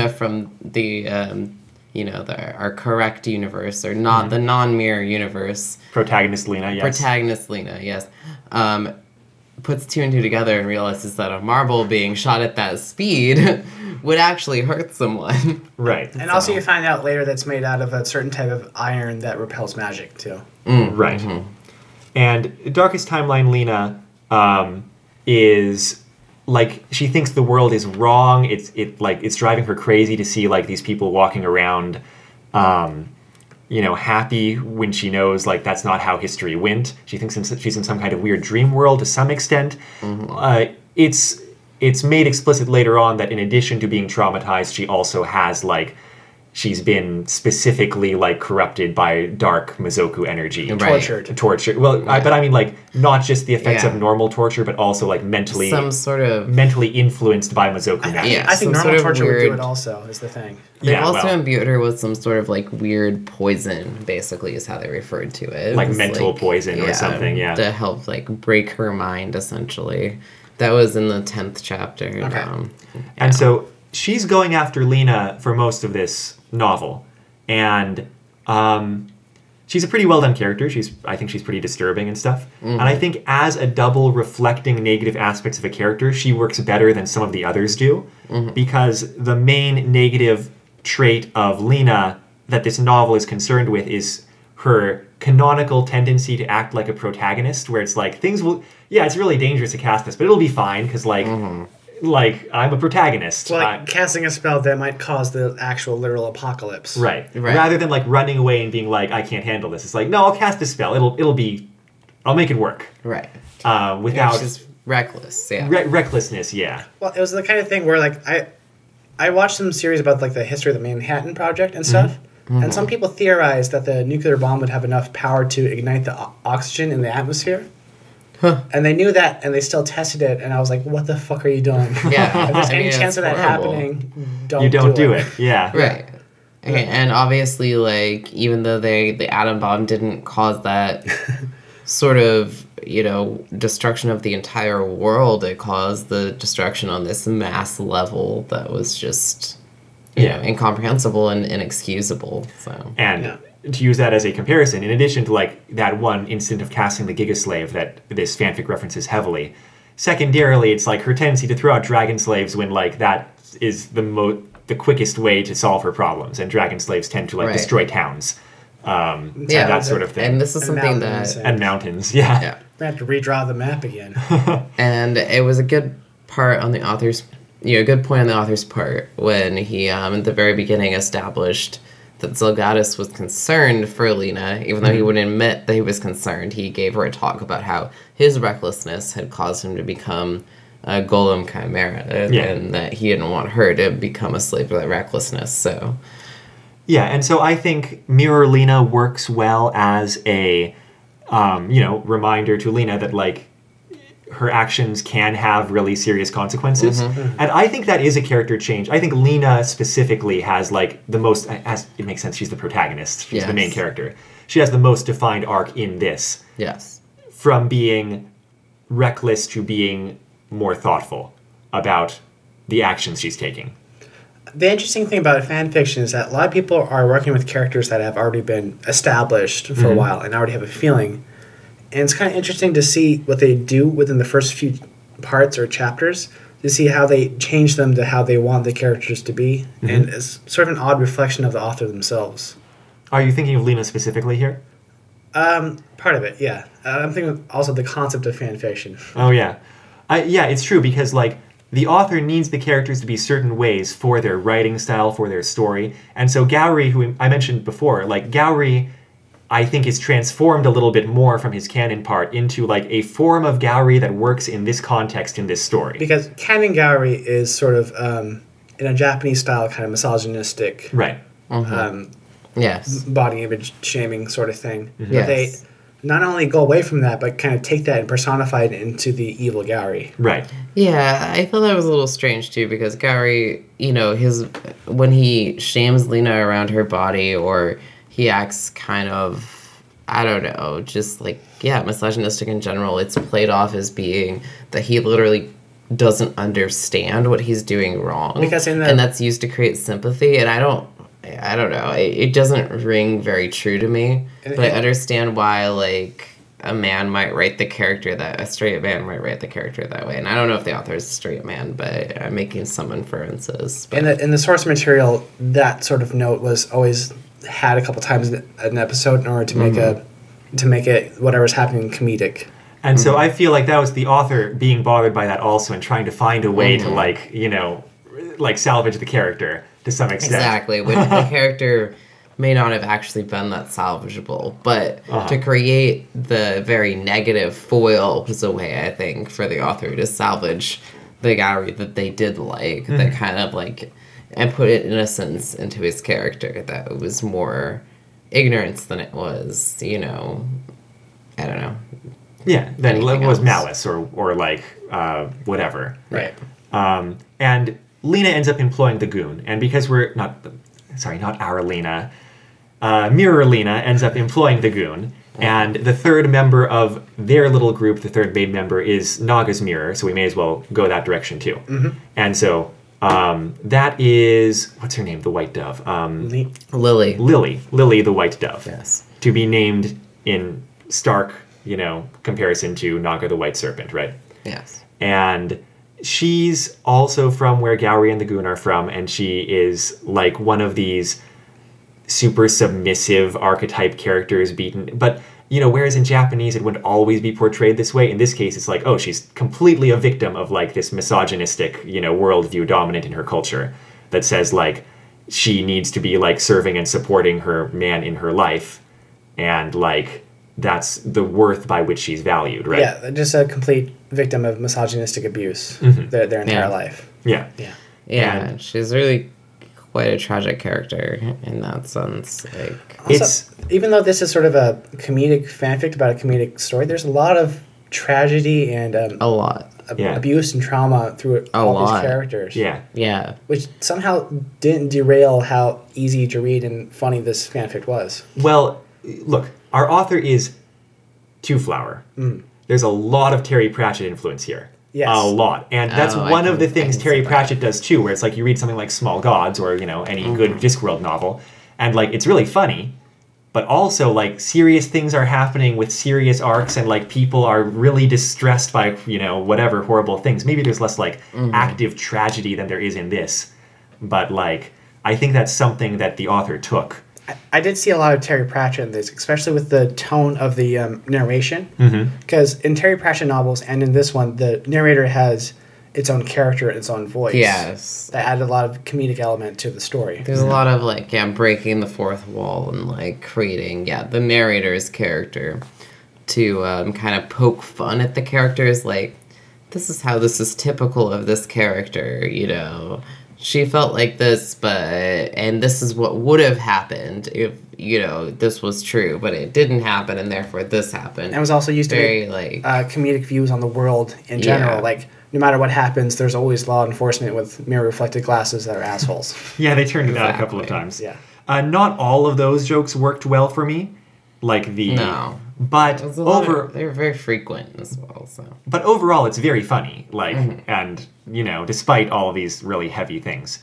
from the our correct universe, or not the non-mirror universe. Protagonist Lina, yes. Puts two and two together and realizes that a marble being shot at that speed would actually hurt someone. Right. And also you find out later that's made out of a certain type of iron that repels magic, too. Right. Mm-hmm. And Darkest Timeline Lina is... like, she thinks the world is wrong. It's driving her crazy to see, like, these people walking around, happy when she knows, like, that's not how history went. She thinks she's in some kind of weird dream world to some extent. Mm-hmm. It's made explicit later on that in addition to being traumatized, she also has, like, she's been specifically, like, corrupted by dark Mazoku energy. Right. Tortured. Well, yeah. But I mean, like, not just the effects of normal torture, but also, like, mentally... some sort of... mentally influenced by Mazoku energy. I think normal torture weird... would do it also, is the thing. They also imbued her with some sort of, like, weird poison, basically, is how they referred to it. Like, mental poison or something, to help, like, break her mind, essentially. That was in the 10th chapter. Okay. And so... she's going after Lina for most of this novel, and she's a pretty well-done character. I think she's pretty disturbing and stuff. Mm-hmm. And I think as a double reflecting negative aspects of a character, she works better than some of the others do, because the main negative trait of Lina that this novel is concerned with is her canonical tendency to act like a protagonist, where it's like, things will... yeah, it's really dangerous to cast this, but it'll be fine, because, like... like, I'm a protagonist. Well, like, casting a spell that might cause the actual literal apocalypse. Right. Rather than, like, running away and being like, I can't handle this. It's like, no, I'll cast a spell. I'll make it work. Right. Without... just reckless, yeah. Recklessness, yeah. Well, it was the kind of thing where, like, I watched some series about, like, the history of the Manhattan Project and stuff, and some people theorized that the nuclear bomb would have enough power to ignite the oxygen in the atmosphere. Huh. And they knew that, and they still tested it, and I was like, what the fuck are you doing? Yeah. If there's any chance of that happening, don't do it. Yeah. Right. Okay, and obviously, like, even though the atom bomb didn't cause that sort of, destruction of the entire world, it caused the destruction on this mass level that was just, incomprehensible and inexcusable. So. And... yeah. To use that as a comparison, in addition to, like, that one instant of casting the Giga Slave that this fanfic references heavily, secondarily, it's, like, her tendency to throw out Dragon Slaves when, like, that is the quickest way to solve her problems, and Dragon Slaves tend to, like, destroy towns, and that sort of thing. And this is something that... and mountains, yeah. We have to redraw the map again. And it was a good part on the author's... good point on the author's part when he, at the very beginning, established... that Zelgadis was concerned for Lina, even though he wouldn't admit that he was concerned. He gave her a talk about how his recklessness had caused him to become a Golem Chimera, and that he didn't want her to become a slave to that recklessness, so... Yeah, and so I think Mirror Lina works well as a, reminder to Lina that, like, her actions can have really serious consequences. Mm-hmm. And I think that is a character change. I think Lina specifically has, like, the most... As it makes sense, she's the protagonist. She's the main character. She has the most defined arc in this. Yes. From being reckless to being more thoughtful about the actions she's taking. The interesting thing about fan fiction is that a lot of people are working with characters that have already been established for a while and already have a feeling. And it's kind of interesting to see what they do within the first few parts or chapters to see how they change them to how they want the characters to be. Mm-hmm. And it's sort of an odd reflection of the author themselves. Are you thinking of Lina specifically here? Part of it, yeah. I'm thinking also the concept of fan fiction. Oh, yeah. Yeah, it's true because, like, the author needs the characters to be certain ways for their writing style, for their story. And so Gourry, who I mentioned before, like, Gourry, I think, is transformed a little bit more from his canon part into, like, a form of Gourry that works in this context, in this story. Because canon Gourry is sort of, in a Japanese style, kind of misogynistic... Right. Mm-hmm. Body image shaming sort of thing. Mm-hmm. Yes. But they not only go away from that, but kind of take that and personify it into the evil Gourry. Right. Yeah, I thought that was a little strange, too, because Gourry, when he shames Lina around her body, or he acts kind of, I don't know, just like, misogynistic in general, it's played off as being that he literally doesn't understand what he's doing wrong. Because and that's used to create sympathy, and I don't know. It doesn't ring very true to me, but I understand why, like, a man might write the character that... A straight man might write the character that way. And I don't know if the author is a straight man, but I'm making some inferences. But. In the source material, that sort of note was always had a couple times in an episode in order to make it whatever's happening comedic. And so I feel like that was the author being bothered by that also and trying to find a way to, like, salvage the character to some extent. Exactly, when the character may not have actually been that salvageable, but to create the very negative foil was a way, I think, for the author to salvage the gallery that they did like, that kind of, like, and put an innocence into his character that was more ignorance than it was, I don't know. Yeah, than it was malice or like, whatever. Right. And Lina ends up employing the goon, and because we're not our Lina, Mirror Lina ends up employing the goon, and the third member of their little group, the third main member, is Naga's mirror, so we may as well go that direction too. Mm-hmm. And so that is, what's her name, the White Dove? Lily. Lily the White Dove. Yes. To be named in stark, comparison to Naga the White Serpent, right? Yes. And she's also from where Gourry and the Goon are from, and she is, like, one of these super submissive archetype characters beaten. But, whereas in Japanese it would always be portrayed this way, in this case it's like, oh, she's completely a victim of, like, this misogynistic, worldview dominant in her culture that says, like, she needs to be, like, serving and supporting her man in her life, and, like, that's the worth by which she's valued, right? Yeah, just a complete victim of misogynistic abuse their entire life. Yeah. Yeah. Yeah, and she's really quite a tragic character in that sense. Like, also, even though this is sort of a comedic fanfic about a comedic story, there's a lot of tragedy and abuse and trauma through all these characters. Yeah. Yeah. Which somehow didn't derail how easy to read and funny this fanfic was. Well, look, our author is Two-Flower. Mm. There's a lot of Terry Pratchett influence here. Yes. A lot. And that's one of the things Terry Pratchett does, too, where it's like you read something like Small Gods or, any good Discworld novel, and, like, it's really funny, but also, like, serious things are happening with serious arcs and, like, people are really distressed by, whatever horrible things. Maybe there's less, like, active tragedy than there is in this, but, like, I think that's something that the author took. I did see a lot of Terry Pratchett in this, especially with the tone of the narration. Because in Terry Pratchett novels and in this one, the narrator has its own character and its own voice. Yes. That added a lot of comedic element to the story. There's a lot of, like, breaking the fourth wall and, like, creating, the narrator's character to kind of poke fun at the characters, like, this is how this is typical of this character, you know. She felt like this, and this is what would have happened if, you know, this was true, but it didn't happen, and therefore this happened. And was also used to make, comedic views on the world in general, like, no matter what happens, there's always law enforcement with mirror-reflected glasses that are assholes. Yeah, they turned it out a couple of times. Yeah, not all of those jokes worked well for me, like the... No. But they were very frequent as well, so... But overall, it's very funny, like, and, you know, despite all these really heavy things.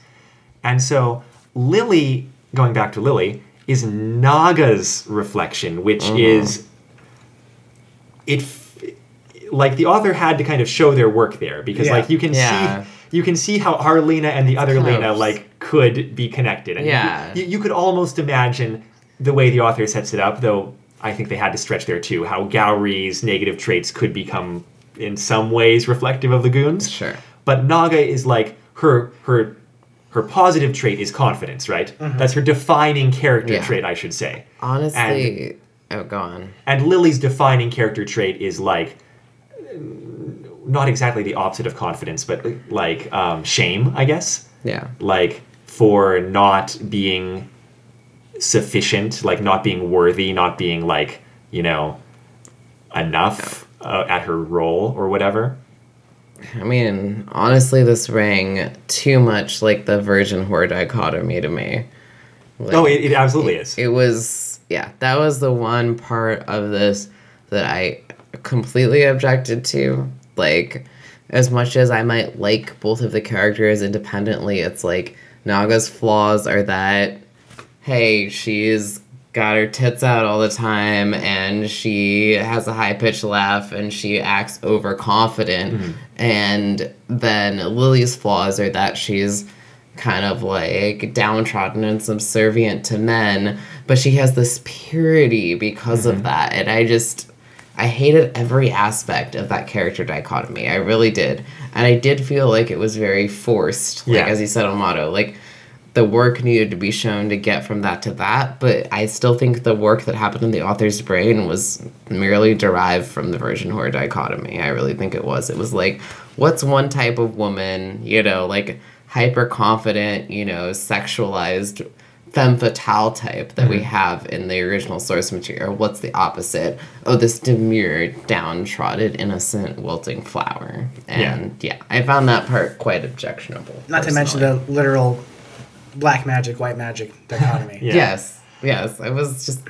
And so, Lily, going back to Lily, is Naga's reflection, which is... Like, the author had to kind of show their work there, because, like, you can see... You can see how our Lina and the other Lina, like, could be connected. And you could almost imagine the way the author sets it up, though... I think they had to stretch there, too, how Gowri's negative traits could become, in some ways, reflective of the goons. Sure. But Naga is, like, her positive trait is confidence, right? Mm-hmm. That's her defining character trait, I should say. Honestly, go on. And Lily's defining character trait is, like, not exactly the opposite of confidence, but, like, shame, I guess? Yeah. Like, for not being... sufficient, like not being worthy, not being like, you know, enough at her role or whatever. I mean, honestly, this rang too much like the virgin whore dichotomy to me. Like, it absolutely is. It was, that was the one part of this that I completely objected to. Like, as much as I might like both of the characters independently, it's like Naga's flaws are that hey, she's got her tits out all the time, and she has a high-pitched laugh, and she acts overconfident. Mm-hmm. And then Lily's flaws are that she's kind of, like, downtrodden and subservient to men, but she has this purity because of that. And I hated every aspect of that character dichotomy. I really did. And I did feel like it was very forced, like, as you said, Amato, like... the work needed to be shown to get from that to that, but I still think the work that happened in the author's brain was merely derived from the virgin whore dichotomy. I really think it was. It was like, what's one type of woman, you know, like hyper-confident, you know, sexualized femme fatale type that we have in the original source material? What's the opposite? Oh, this demure, downtrodden, innocent, wilting flower. And I found that part quite objectionable. Not personally. To mention the literal... black magic, white magic dichotomy. Yes. It was just...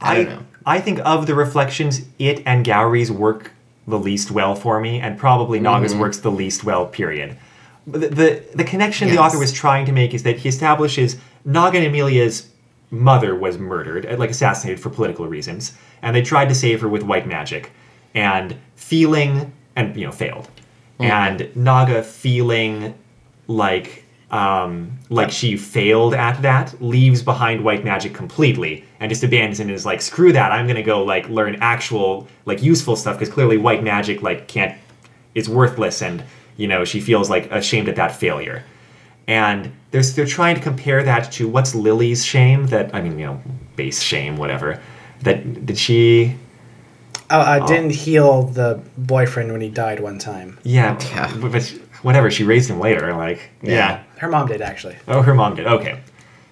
I don't know. I think of the reflections, it and Gowri's work the least well for me, and probably Naga's works the least well, period. The connection the author was trying to make is that he establishes Naga and Amelia's mother was murdered, like assassinated for political reasons, and they tried to save her with white magic, and feeling... and, you know, failed. And Naga feeling like she failed at that, leaves behind white magic completely and just abandons it and is like, screw that, I'm gonna go like learn actual like useful stuff, because clearly white magic like can't, it's worthless, and you know she feels like ashamed at that failure. And they're trying to compare that to what's Lily's shame, that I mean, you know, base shame, whatever, that did she didn't heal the boyfriend when he died one time. But whatever, she raised him later, like, Her mom did, actually. Oh, her mom did, okay.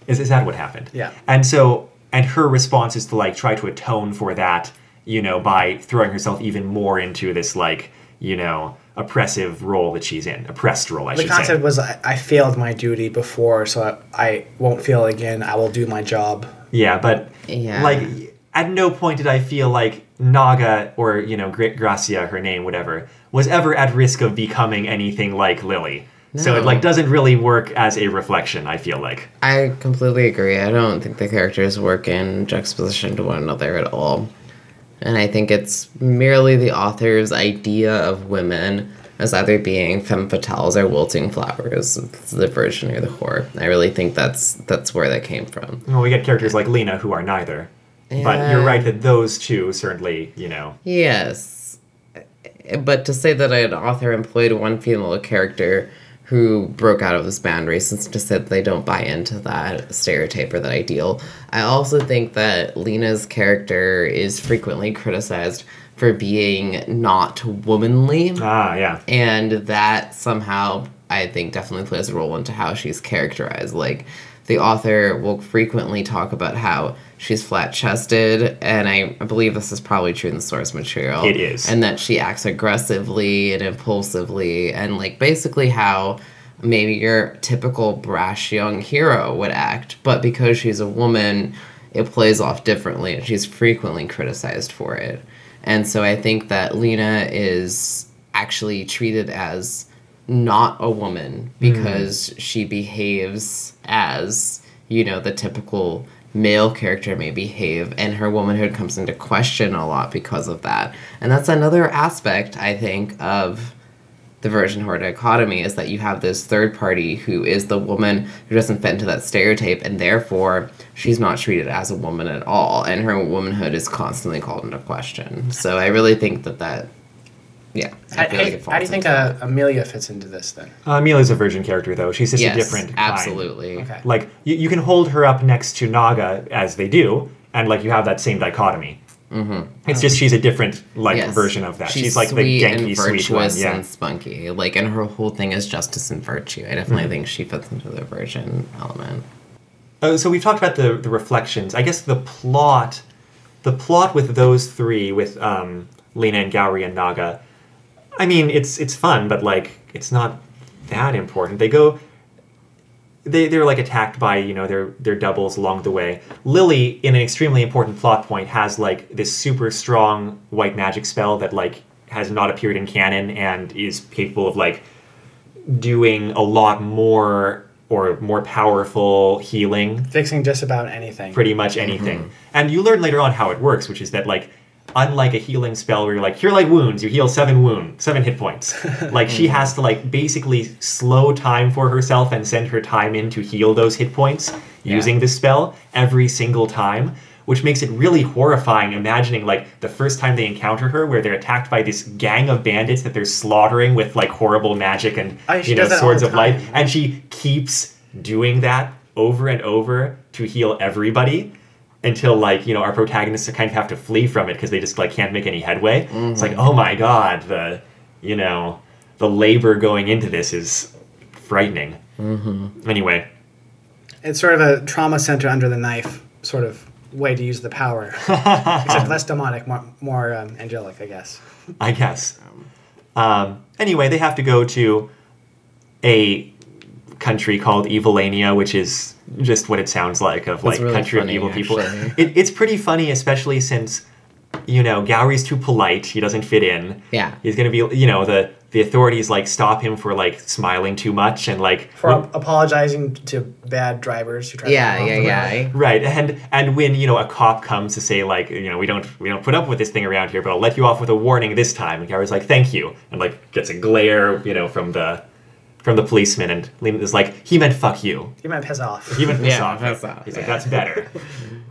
Is that what happened? Yeah. And so, and her response is to, like, try to atone for that, you know, by throwing herself even more into this, like, you know, oppressive role that she's in. Oppressed role, I should say. The concept was, I failed my duty before, so I won't fail again, I will do my job. Yeah, but, like, at no point did I feel like Naga, or, you know, Gracia, her name, whatever, was ever at risk of becoming anything like Lily. No. So it, like, doesn't really work as a reflection, I feel like. I completely agree. I don't think the characters work in juxtaposition to one another at all. And I think it's merely the author's idea of women as either being femme fatales or wilting flowers, the virgin or the whore. I really think that's where that came from. Well, we get characters like Lina who are neither. Yeah. But you're right that those two certainly, you know... Yes. But to say that an author employed one female character who broke out of this boundary, since to say that they don't buy into that stereotype or that ideal. I also think that Lina's character is frequently criticized for being not womanly. Ah, yeah. And that somehow, I think, definitely plays a role into how she's characterized. Like, the author will frequently talk about how she's flat-chested, and I believe this is probably true in the source material. It is. And that she acts aggressively and impulsively, and, like, basically how maybe your typical brash young hero would act, but because she's a woman, it plays off differently, and she's frequently criticized for it. And so I think that Lina is actually treated as not a woman because she behaves as, you know, the typical male character may behave, and her womanhood comes into question a lot because of that. And that's another aspect, I think, of the virgin whore dichotomy, is that you have this third party who is the woman who doesn't fit into that stereotype, and therefore she's not treated as a woman at all, and her womanhood is constantly called into question. So I really think that yeah. How do you think Amelia fits into this, then? Amelia's a virgin character, though. She's just a different kind. Absolutely. Okay. Like, you can hold her up next to Naga, as they do, and, like, you have that same dichotomy. Mm-hmm. It's just she's a different, like, version of that. She's like, the Genki sweet one. She's sweet and spunky. Like, and her whole thing is justice and virtue. I definitely think she fits into the virgin element. So we've talked about the reflections. I guess the plot with those three, with Lina and Gourry and Naga, I mean, it's fun, but, like, it's not that important. They're like, attacked by, you know, their doubles along the way. Lily, in an extremely important plot point, has, like, this super strong white magic spell that, like, has not appeared in canon and is capable of, like, doing a lot more or more powerful healing. Fixing just about anything. Pretty much anything. Mm-hmm. And you learn later on how it works, which is that, like, unlike a healing spell where you're like, cure light wounds, you heal 7 hit points. Like, she has to, like, basically slow time for herself and send her time in to heal those hit points using this spell every single time, which makes it really horrifying imagining, like, the first time they encounter her where they're attacked by this gang of bandits that they're slaughtering with, like, horrible magic and, you know, swords of light. And she keeps doing that over and over to heal everybody. Until, like, you know, our protagonists kind of have to flee from it because they just, like, can't make any headway. Mm-hmm. It's like, oh my god, the labor going into this is frightening. Mm-hmm. Anyway. It's sort of a trauma center under the knife sort of way to use the power. Except less demonic, more angelic, I guess. I guess. Anyway, they have to go to a country called Evilania, which is just what it sounds like, of, like, really country funny, of evil people. It's pretty funny, especially since, you know, Gowry's too polite. He doesn't fit in. Yeah. He's going to be, you know, the authorities, like, stop him for, like, smiling too much and, like... apologizing to bad drivers who try to... Yeah. Right. And when, you know, a cop comes to say, like, you know, we don't put up with this thing around here, but I'll let you off with a warning this time. And Gowry's like, thank you. And, like, gets a glare, you know, from the policeman, and Lina is like, he meant fuck you. He meant piss off. He meant piss off. Piss off. He's like, that's better.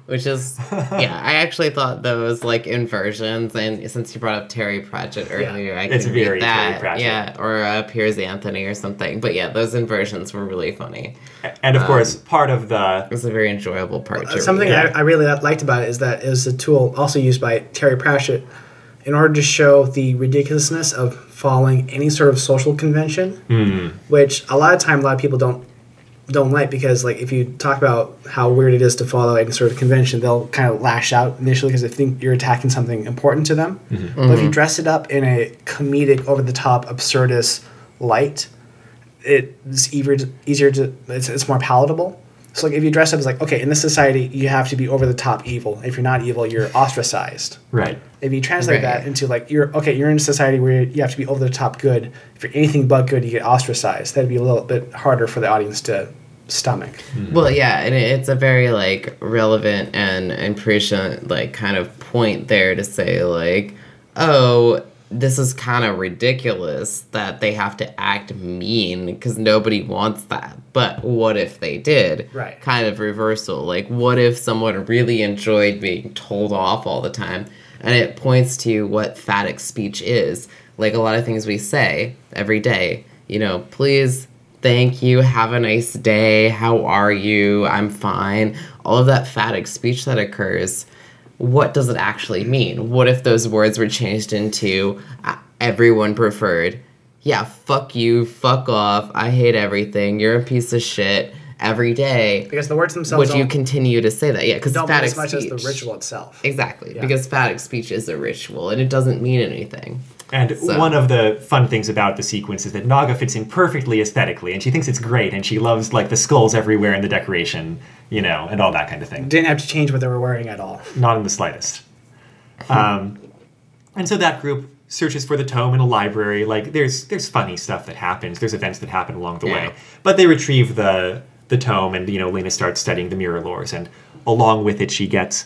Which is, I actually thought those, like, inversions, and since you brought up Terry Pratchett earlier, I can read that. Terry Pratchett. Yeah, or Piers Anthony or something. But yeah, those inversions were really funny. And of course, part of the... It was a very enjoyable part to read. Something I really liked about it is that it was a tool also used by Terry Pratchett in order to show the ridiculousness of following any sort of social convention, which a lot of people don't like, because, like, if you talk about how weird it is to follow any sort of convention, they'll kind of lash out initially because they think you're attacking something important to them. Mm-hmm. But if you dress it up in a comedic, over-the-top, absurdist light, it's it's more palatable. So, like, if you dress up as, like, okay, in this society, you have to be over-the-top evil. If you're not evil, you're ostracized. Right. If you translate that into, like, you're in a society where you have to be over-the-top good. If you're anything but good, you get ostracized. That'd be a little bit harder for the audience to stomach. Mm-hmm. Well, yeah, and it's a very, like, relevant and prescient, like, kind of point there to say, like, oh... this is kind of ridiculous that they have to act mean because nobody wants that. But what if they did? Right. Kind of reversal. Like, what if someone really enjoyed being told off all the time? And it points to what phatic speech is, like a lot of things we say every day, you know, please, thank you, have a nice day, how are you, I'm fine, all of that phatic speech that occurs, what does it actually mean? What if those words were changed into everyone preferred? Yeah, fuck you, fuck off, I hate everything, you're a piece of shit, every day. Because the words themselves would you continue to say that? Yeah, because don't mean as much speech as the ritual itself. Exactly, yeah. Because phatic speech is a ritual, and it doesn't mean anything. And so, one of the fun things about the sequence is that Naga fits in perfectly aesthetically, and she thinks it's great, and she loves, like, the skulls everywhere and the decoration, you know, and all that kind of thing. Didn't have to change what they were wearing at all. Not in the slightest. And so that group searches for the tome in a library. Like, there's funny stuff that happens. There's events that happen along the way. But they retrieve the tome, and, you know, Lina starts studying the mirror lores, and along with it she gets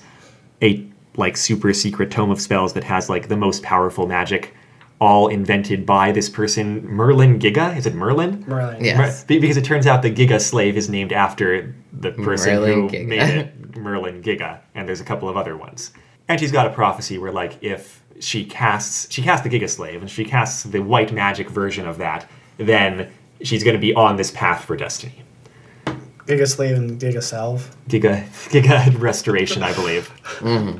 a, like, super secret tome of spells that has, like, the most powerful magic, all invented by this person, Merlin Giga. Is it Merlin? Merlin, yes. Because it turns out the Giga Slave is named after the person who made it, Merlin Giga, and there's a couple of other ones. And she's got a prophecy where, like, if she casts the Giga Slave, and she casts the white magic version of that, then she's going to be on this path for destiny. Giga Slave and Giga Salve. Giga Restoration, I believe. Mm-hmm.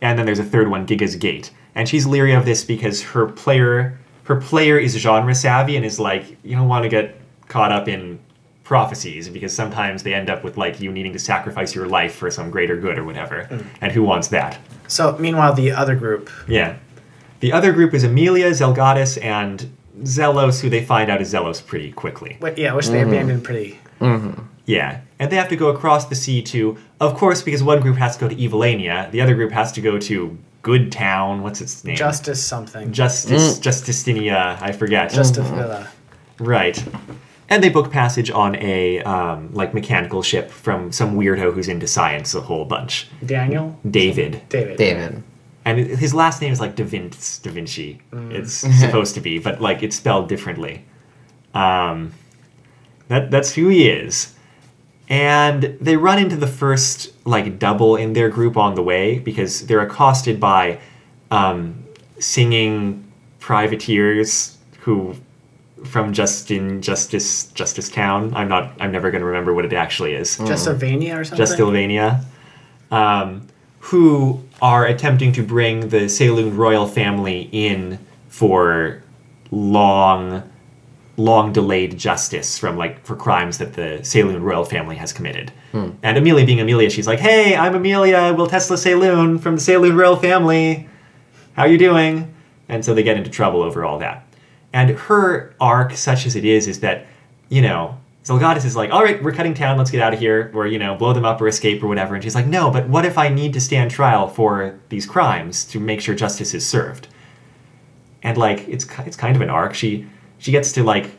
And then there's a third one, Giga's Gate. And she's leery of this because her player is genre savvy and is like, you don't want to get caught up in prophecies because sometimes they end up with, like, you needing to sacrifice your life for some greater good or whatever. Mm. And who wants that? So, meanwhile, the other group. Yeah. The other group is Amelia, Zelgadis, and Xellos, who they find out is Xellos pretty quickly. Which they abandoned pretty... Mm-hmm. Yeah, and they have to go across the sea to, of course, because one group has to go to Evilania, the other group has to go to Good Town, what's its name? Justice something. Justininia, I forget. Justifilla. Mm-hmm. Right. And they book passage on a, mechanical ship from some weirdo who's into science a whole bunch. Daniel? David. And his last name is, like, Da Vinci. Mm. It's supposed to be, but, like, it's spelled differently. That's who he is. And they run into the first, like, double in their group on the way because they're accosted by singing privateers who from Justice Town. I'm never going to remember what it actually is. Justilvania or something? Justilvania. Who are attempting to bring the Seyruun royal family in for long delayed justice for crimes that the Seyruun royal family has committed. Hmm. And Amelia being Amelia, she's like, hey, I'm Amelia, Will Tesla Seyruun from the Seyruun royal family. How you doing? And so they get into trouble over all that. And her arc, such as it is that, you know, Zelgadis is like, all right, we're cutting town, let's get out of here, or, you know, blow them up or escape or whatever. And she's like, no, but what if I need to stand trial for these crimes to make sure justice is served? And, like, it's kind of an arc. She gets to, like,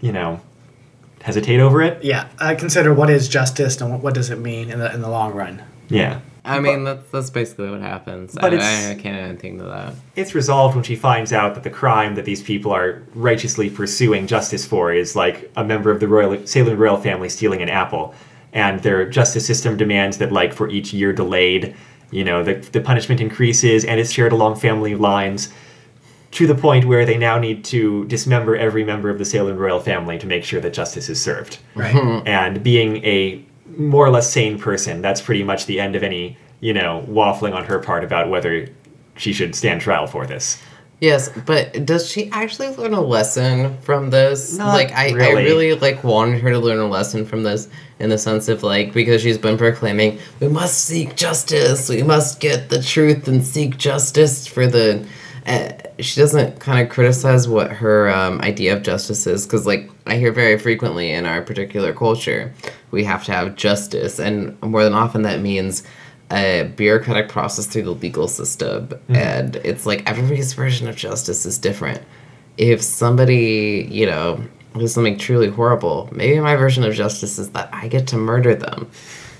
you know, hesitate over it. Yeah, consider what is justice and what does it mean in the long run. Yeah. I mean, that's basically what happens. But I can't add anything to that. It's resolved when she finds out that the crime that these people are righteously pursuing justice for is, like, a member of the Seyruun royal family stealing an apple. And their justice system demands that, like, for each year delayed, you know, the punishment increases and it's shared along family lines, to the point where they now need to dismember every member of the Seyruun royal family to make sure that justice is served. Right. And being a more or less sane person, that's pretty much the end of any, you know, waffling on her part about whether she should stand trial for this. Yes, but does she actually learn a lesson from this? Not really. I really, like, wanted her to learn a lesson from this in the sense of, like, because she's been proclaiming, we must seek justice, we must get the truth and seek justice for the... She doesn't kind of criticize what her idea of justice is, because, like, I hear very frequently in our particular culture, we have to have justice, and more than often that means a bureaucratic process through the legal system, and it's like everybody's version of justice is different. If somebody, you know, does something truly horrible, maybe my version of justice is that I get to murder them.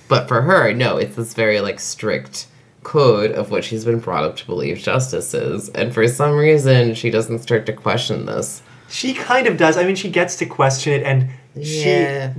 But for her, no, it's this very, like, strict code of what she's been brought up to believe justice is, and for some reason she doesn't start to question this. She kind of does. I mean, she gets to question it, and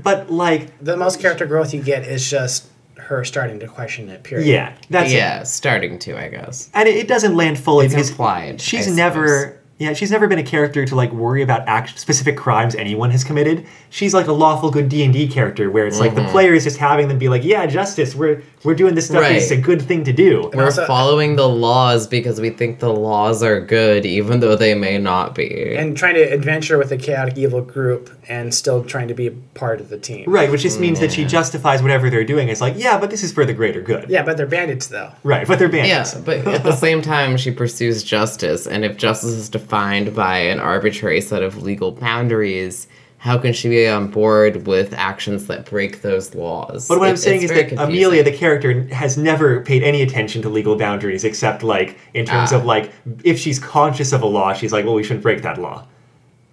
but, like, the most character growth you get is just her starting to question it, period. Yeah, that's starting to, I guess. And it doesn't land fully. It's implied. She's never Yeah, she's never been a character to, like, worry about specific crimes anyone has committed. She's, like, a lawful good D&D character where it's, like, the player is just having them be like, yeah, justice, we're doing this stuff, it's a good thing to do. We're following the laws because we think the laws are good, even though they may not be. And trying to adventure with a chaotic evil group and still trying to be a part of the team. Right, which just means that she justifies whatever they're doing. It's like, yeah, but this is for the greater good. Yeah, but they're bandits, though. Right, but they're bandits. Yeah, but at the same time, she pursues justice, and if justice is defined by an arbitrary set of legal boundaries, how can she be on board with actions that break those laws? But what I'm saying is that confusing. Amelia, the character, has never paid any attention to legal boundaries except, like, in terms of, like, if she's conscious of a law, she's like, well, we shouldn't break that law.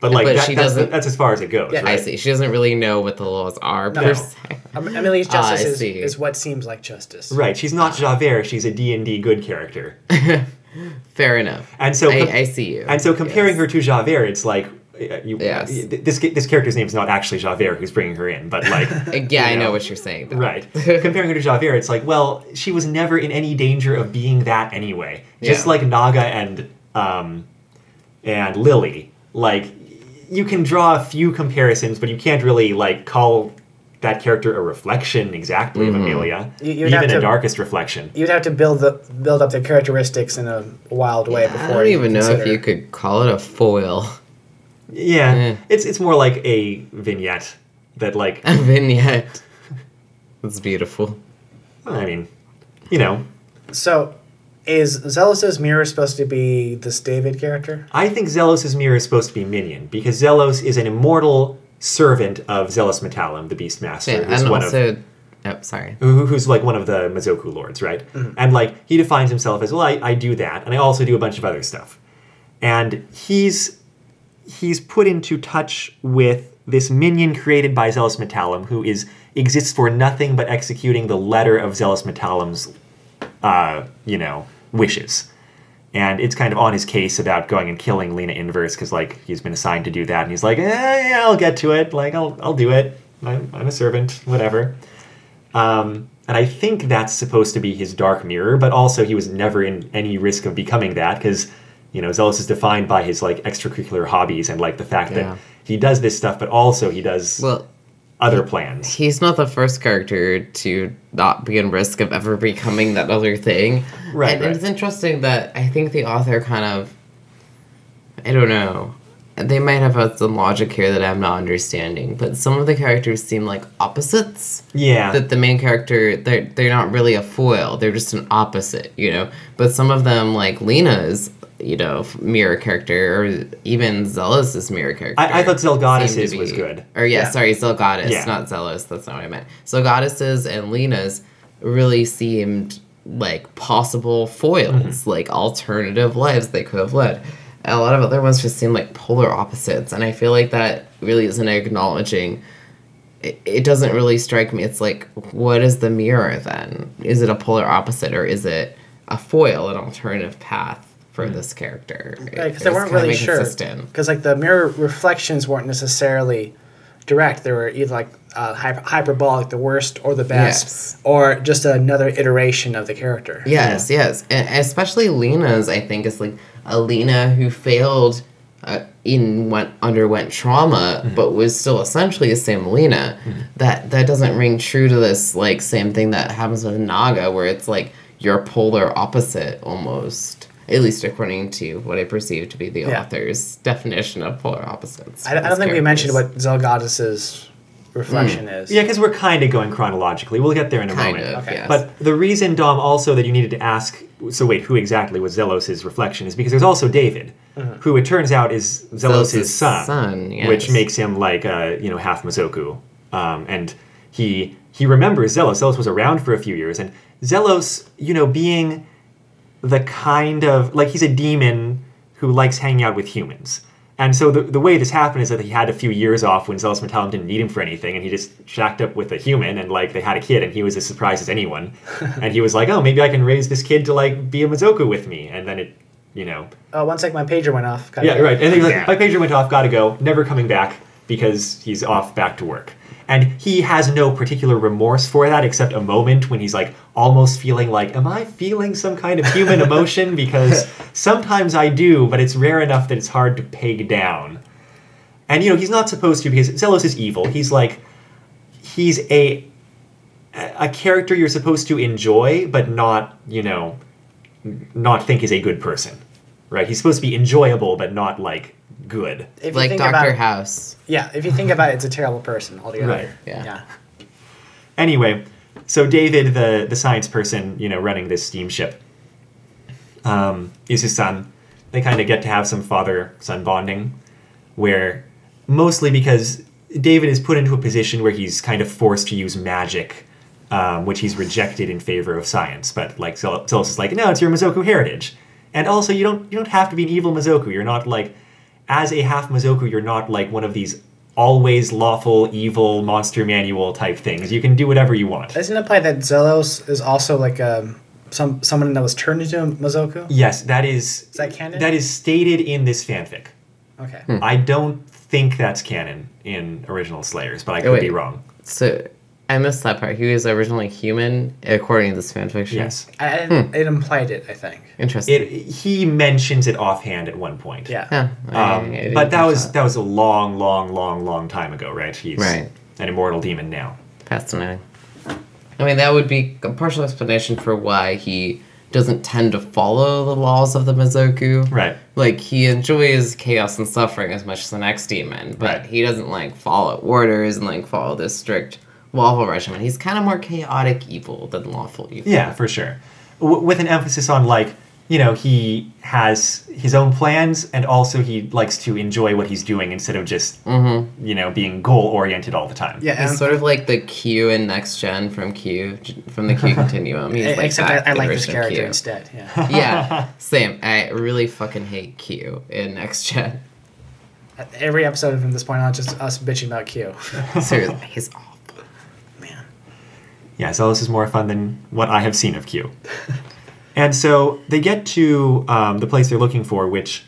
But, like, but that's as far as it goes, yeah, right? I see. She doesn't really know what the laws are, per se. Amelia's justice is what seems like justice. Right. She's not Javert. She's a D&D good character. Fair enough. And so I see you. And so comparing her to Javert, it's like, this character's name is not actually Javert who's bringing her in, but like... yeah, I know what you're saying, though. Right. Comparing her to Javert, it's like, well, she was never in any danger of being that anyway. Just like Naga and Lily, like, you can draw a few comparisons, but you can't really, like, call that character a reflection exactly of Amelia, even the darkest reflection. You'd have to build up the characteristics in a wild way before. I don't even know if you could call it a foil. Yeah, it's more like a vignette that like a vignette. That's beautiful. I mean, you know. So, is Xellos' mirror supposed to be this David character? I think Xellos' mirror is supposed to be Minion because Xellos is an immortal servant of Xellos Metallium, the Beastmaster. Yeah, and who's like one of the Mazoku lords, right? Mm-hmm. And like he defines himself as, well, I do that, and I also do a bunch of other stuff. And he's put into touch with this minion created by Xellos Metallium, who exists for nothing but executing the letter of Xellos Metallium's, wishes. And it's kind of on his case about going and killing Lina Inverse because, like, he's been assigned to do that. And he's like, yeah, I'll get to it. Like, I'll do it. I'm a servant, whatever. And I think that's supposed to be his dark mirror. But also he was never in any risk of becoming that because, you know, Xellos is defined by his, like, extracurricular hobbies and, like, the fact that he does this stuff, but also he does... Well, other plans. He's not the first character to not be in risk of ever becoming that other thing. Right. It's interesting that I think the author kind of, I don't know, they might have some logic here that I'm not understanding, but some of the characters seem like opposites. Yeah. That the main character, they're not really a foil, they're just an opposite, you know? But some of them, like Lina's, you know, mirror character, or even Xellos' mirror character. I thought Zelgadis' was good. Or, Zelgadis, not Xellos. That's not what I meant. Zelgadis' and Lina's really seemed like possible foils, like alternative lives they could have led. And a lot of other ones just seem like polar opposites, and I feel like that really isn't acknowledging. It doesn't really strike me. It's like, what is the mirror then? Is it a polar opposite, or is it a foil, an alternative path? For this character. Right, because they weren't really sure. Because, like, the mirror reflections weren't necessarily direct. They were either, like, hyperbolic, the worst or the best, or just another iteration of the character. Yes. And especially Lina's, I think, is, like, a Lina who failed underwent trauma, but was still essentially the same Lina. That doesn't ring true to this, like, same thing that happens with Naga, where it's, like, your polar opposite, almost. At least according to what I perceive to be the author's definition of polar opposites. I don't think we mentioned what Zelgadis' reflection is. Yeah, because we're kind of going chronologically. We'll get there in a moment. Okay. Yes. But the reason, Dom, also that you needed to ask, so wait, who exactly was Xellos' reflection is because there's also David, who it turns out is Xellos' son which makes him like, half Mazoku. And he remembers Xellos. Xellos was around for a few years. And Xellos, being... the kind of, like, he's a demon who likes hanging out with humans. And so the way this happened is that he had a few years off when Xellos Metallium didn't need him for anything, and he just shacked up with a human, and, like, they had a kid, and he was as surprised as anyone. And he was like, oh, maybe I can raise this kid to, like, be a Mazoku with me. And then it, Oh, one sec, my pager went off. Gotta go. And then he was like, my pager went off, gotta go, never coming back, because he's off back to work. And he has no particular remorse for that, except a moment when he's like almost feeling like, am I feeling some kind of human emotion? Because sometimes I do, but it's rare enough that it's hard to peg down. And, you know, he's not supposed to, because Xellos is evil. He's like, he's a character you're supposed to enjoy, but not, you know, not think is a good person, right? He's supposed to be enjoyable, but not, like, good. If like Dr. House. Yeah, if you think about it, it's a terrible person altogether. Right, yeah. Anyway, so David, the science person, you know, running this steamship, is his son. They kind of get to have some father-son bonding, where mostly because David is put into a position where he's kind of forced to use magic, which he's rejected in favor of science. But like Xellos is like, no, it's your Mazoku heritage, and also you don't have to be an evil Mazoku. You're not like, as a half Mazoku, you're not like one of these always lawful evil monster manual type things. You can do whatever you want. Doesn't it imply that Xellos is also like someone that was turned into a Mazoku? Yes, that is that canon? That is stated in this fanfic. Okay. I don't think that's canon in original Slayers, but I could be wrong. So I missed that part. He was originally human, according to this fanfiction. Yes. It implied it, I think. Interesting. He mentions it offhand at one point. Yeah. But that was a long, long, long, long time ago, right? He's an immortal demon now. Fascinating. I mean, that would be a partial explanation for why he doesn't tend to follow the laws of the Mazoku. Right. Like, he enjoys chaos and suffering as much as the next demon, but he doesn't, like, follow orders and, like, follow this strict lawful regimen. He's kind of more chaotic evil than lawful evil. Yeah, for sure. With an emphasis on, like, you know, he has his own plans, and also he likes to enjoy what he's doing instead of just, you know, being goal-oriented all the time. Yeah, it's sort of like the Q in Next Gen from the Q continuum. He's like, except I like this character instead. Yeah. Yeah, same. I really fucking hate Q in Next Gen. Every episode from this point on, just us bitching about Q. Seriously, he's awful. Man. Yeah, so this is more fun than what I have seen of Q. And so they get to the place they're looking for, which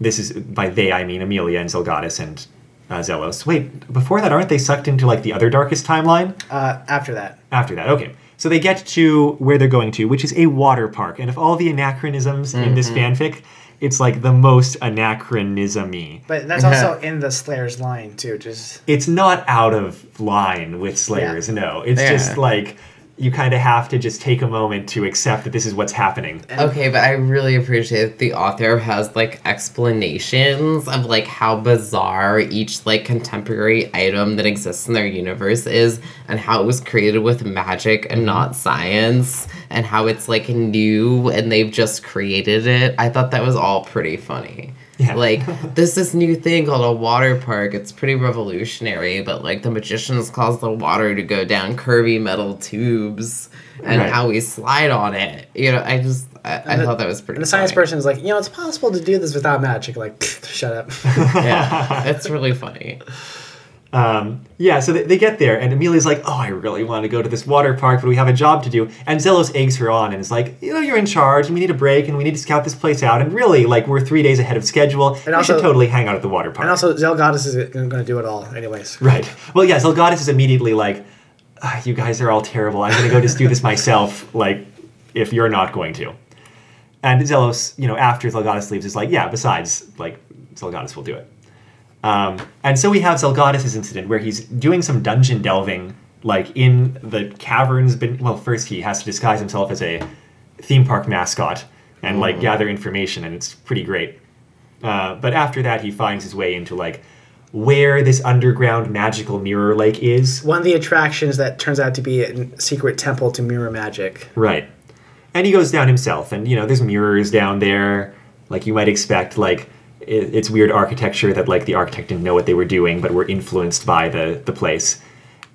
this is, by they, I mean Amelia and Zelgadis and Xellos. Wait, before that, aren't they sucked into, like, the other darkest timeline? After that. After that, okay. So they get to where they're going to, which is a water park. And of all the anachronisms in this fanfic, it's, like, the most anachronism-y. But that's also in the Slayers line, too. It's not out of line with Slayers, no. It's just, like, you kind of have to just take a moment to accept that this is what's happening. Okay, but I really appreciate that the author has, like, explanations of, like, how bizarre each, like, contemporary item that exists in their universe is, and how it was created with magic and not science, and how it's, like, new and they've just created it. I thought that was all pretty funny. Yeah. Like, there's this new thing called a water park. It's pretty revolutionary, but, like, the magicians cause the water to go down curvy metal tubes and how we slide on it. You know, I thought that was pretty funny. The science person is like, you know, it's possible to do this without magic. Like, shut up. Yeah, that's really funny. Yeah, so they get there, and Amelia's like, oh, I really want to go to this water park, but we have a job to do. And Xellos eggs her on and is like, you know, you're in charge, and we need a break, and we need to scout this place out. And really, like, we're 3 days ahead of schedule, and we should totally hang out at the water park. And also, Zelgadis is going to do it all anyways. Right. Well, yeah, Zelgadis is immediately like, you guys are all terrible. I'm going to go just do this myself, like, if you're not going to. And Xellos, you know, after Zelgadis leaves, is like, yeah, besides, like, Zelgadis will do it. And so we have Zelgadis' incident where he's doing some dungeon delving, like, in the caverns. Well, first he has to disguise himself as a theme park mascot and, like, gather information, and it's pretty great. But after that, he finds his way into, like, where this underground magical mirror lake is. One of the attractions that turns out to be a secret temple to mirror magic. Right. And he goes down himself, and, you know, there's mirrors down there, like you might expect, like, it's weird architecture that, like, the architect didn't know what they were doing, but were influenced by the place.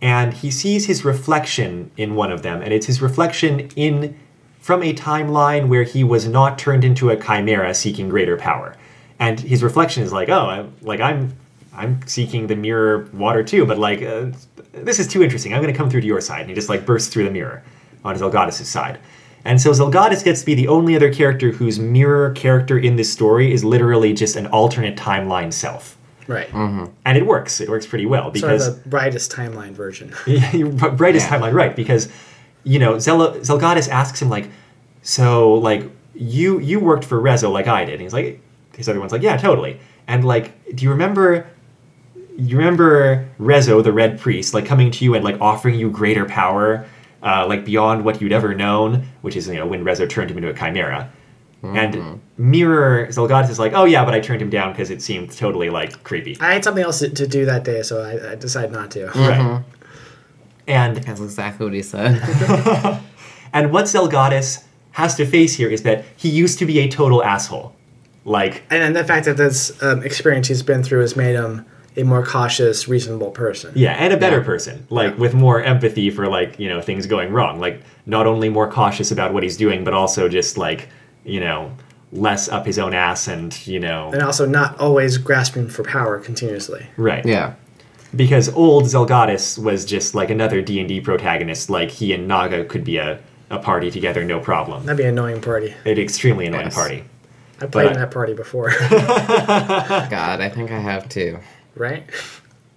And he sees his reflection in one of them, and it's his reflection from a timeline where he was not turned into a chimera seeking greater power. And his reflection is like, oh, I'm seeking the mirror water too, but, like, this is too interesting. I'm going to come through to your side. And he just, like, bursts through the mirror on Zelgadis' side. And so Zelgadis gets to be the only other character whose mirror character in this story is literally just an alternate timeline self. Right. Mm-hmm. And it works. It works pretty well because sort of the brightest timeline version. Brightest timeline, right? Because you know, Zelgadis asks him like, so like you worked for Rezo like I did, and he's like, his other one's like, yeah, totally. And like, do you remember? You remember Rezo, the Red Priest, like coming to you and like offering you greater power, like beyond what you'd ever known, which is, you know, when Rezo turned him into a chimera. Mm-hmm. And Mirror Zelgadis is like, oh yeah, but I turned him down because it seemed totally like creepy. I had something else to do that day, so I decided not to. Mm-hmm. Right. And that's exactly what he said. And what Zelgadis has to face here is that he used to be a total asshole. Like, and the fact that this experience he's been through has made him a more cautious, reasonable person. Yeah, and a better person, like with more empathy for like, you know, things going wrong. Like not only more cautious about what he's doing, but also just like, you know, less up his own ass and, you know. And also not always grasping for power continuously. Right. Yeah. Because old Zelgadis was just like another D&D protagonist. Like he and Naga could be a party together, no problem. That'd be an annoying party. An extremely annoying party. I played in that party before. God, I think I have too. Right?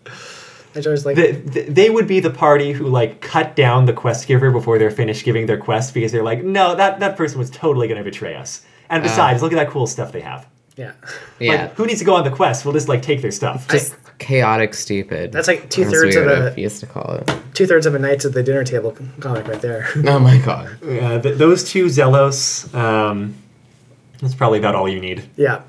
I was like, they would be the party who like cut down the quest giver before they're finished giving their quest because they're like, no, that person was totally going to betray us. And besides, look at that cool stuff they have. Yeah. Like, who needs to go on the quest? We'll just like take their stuff. Just chaotic, stupid. That's like two-thirds of a Knights at the Dinner Table comic right there. Oh my God. Those two Xellos, that's probably about all you need. Yeah.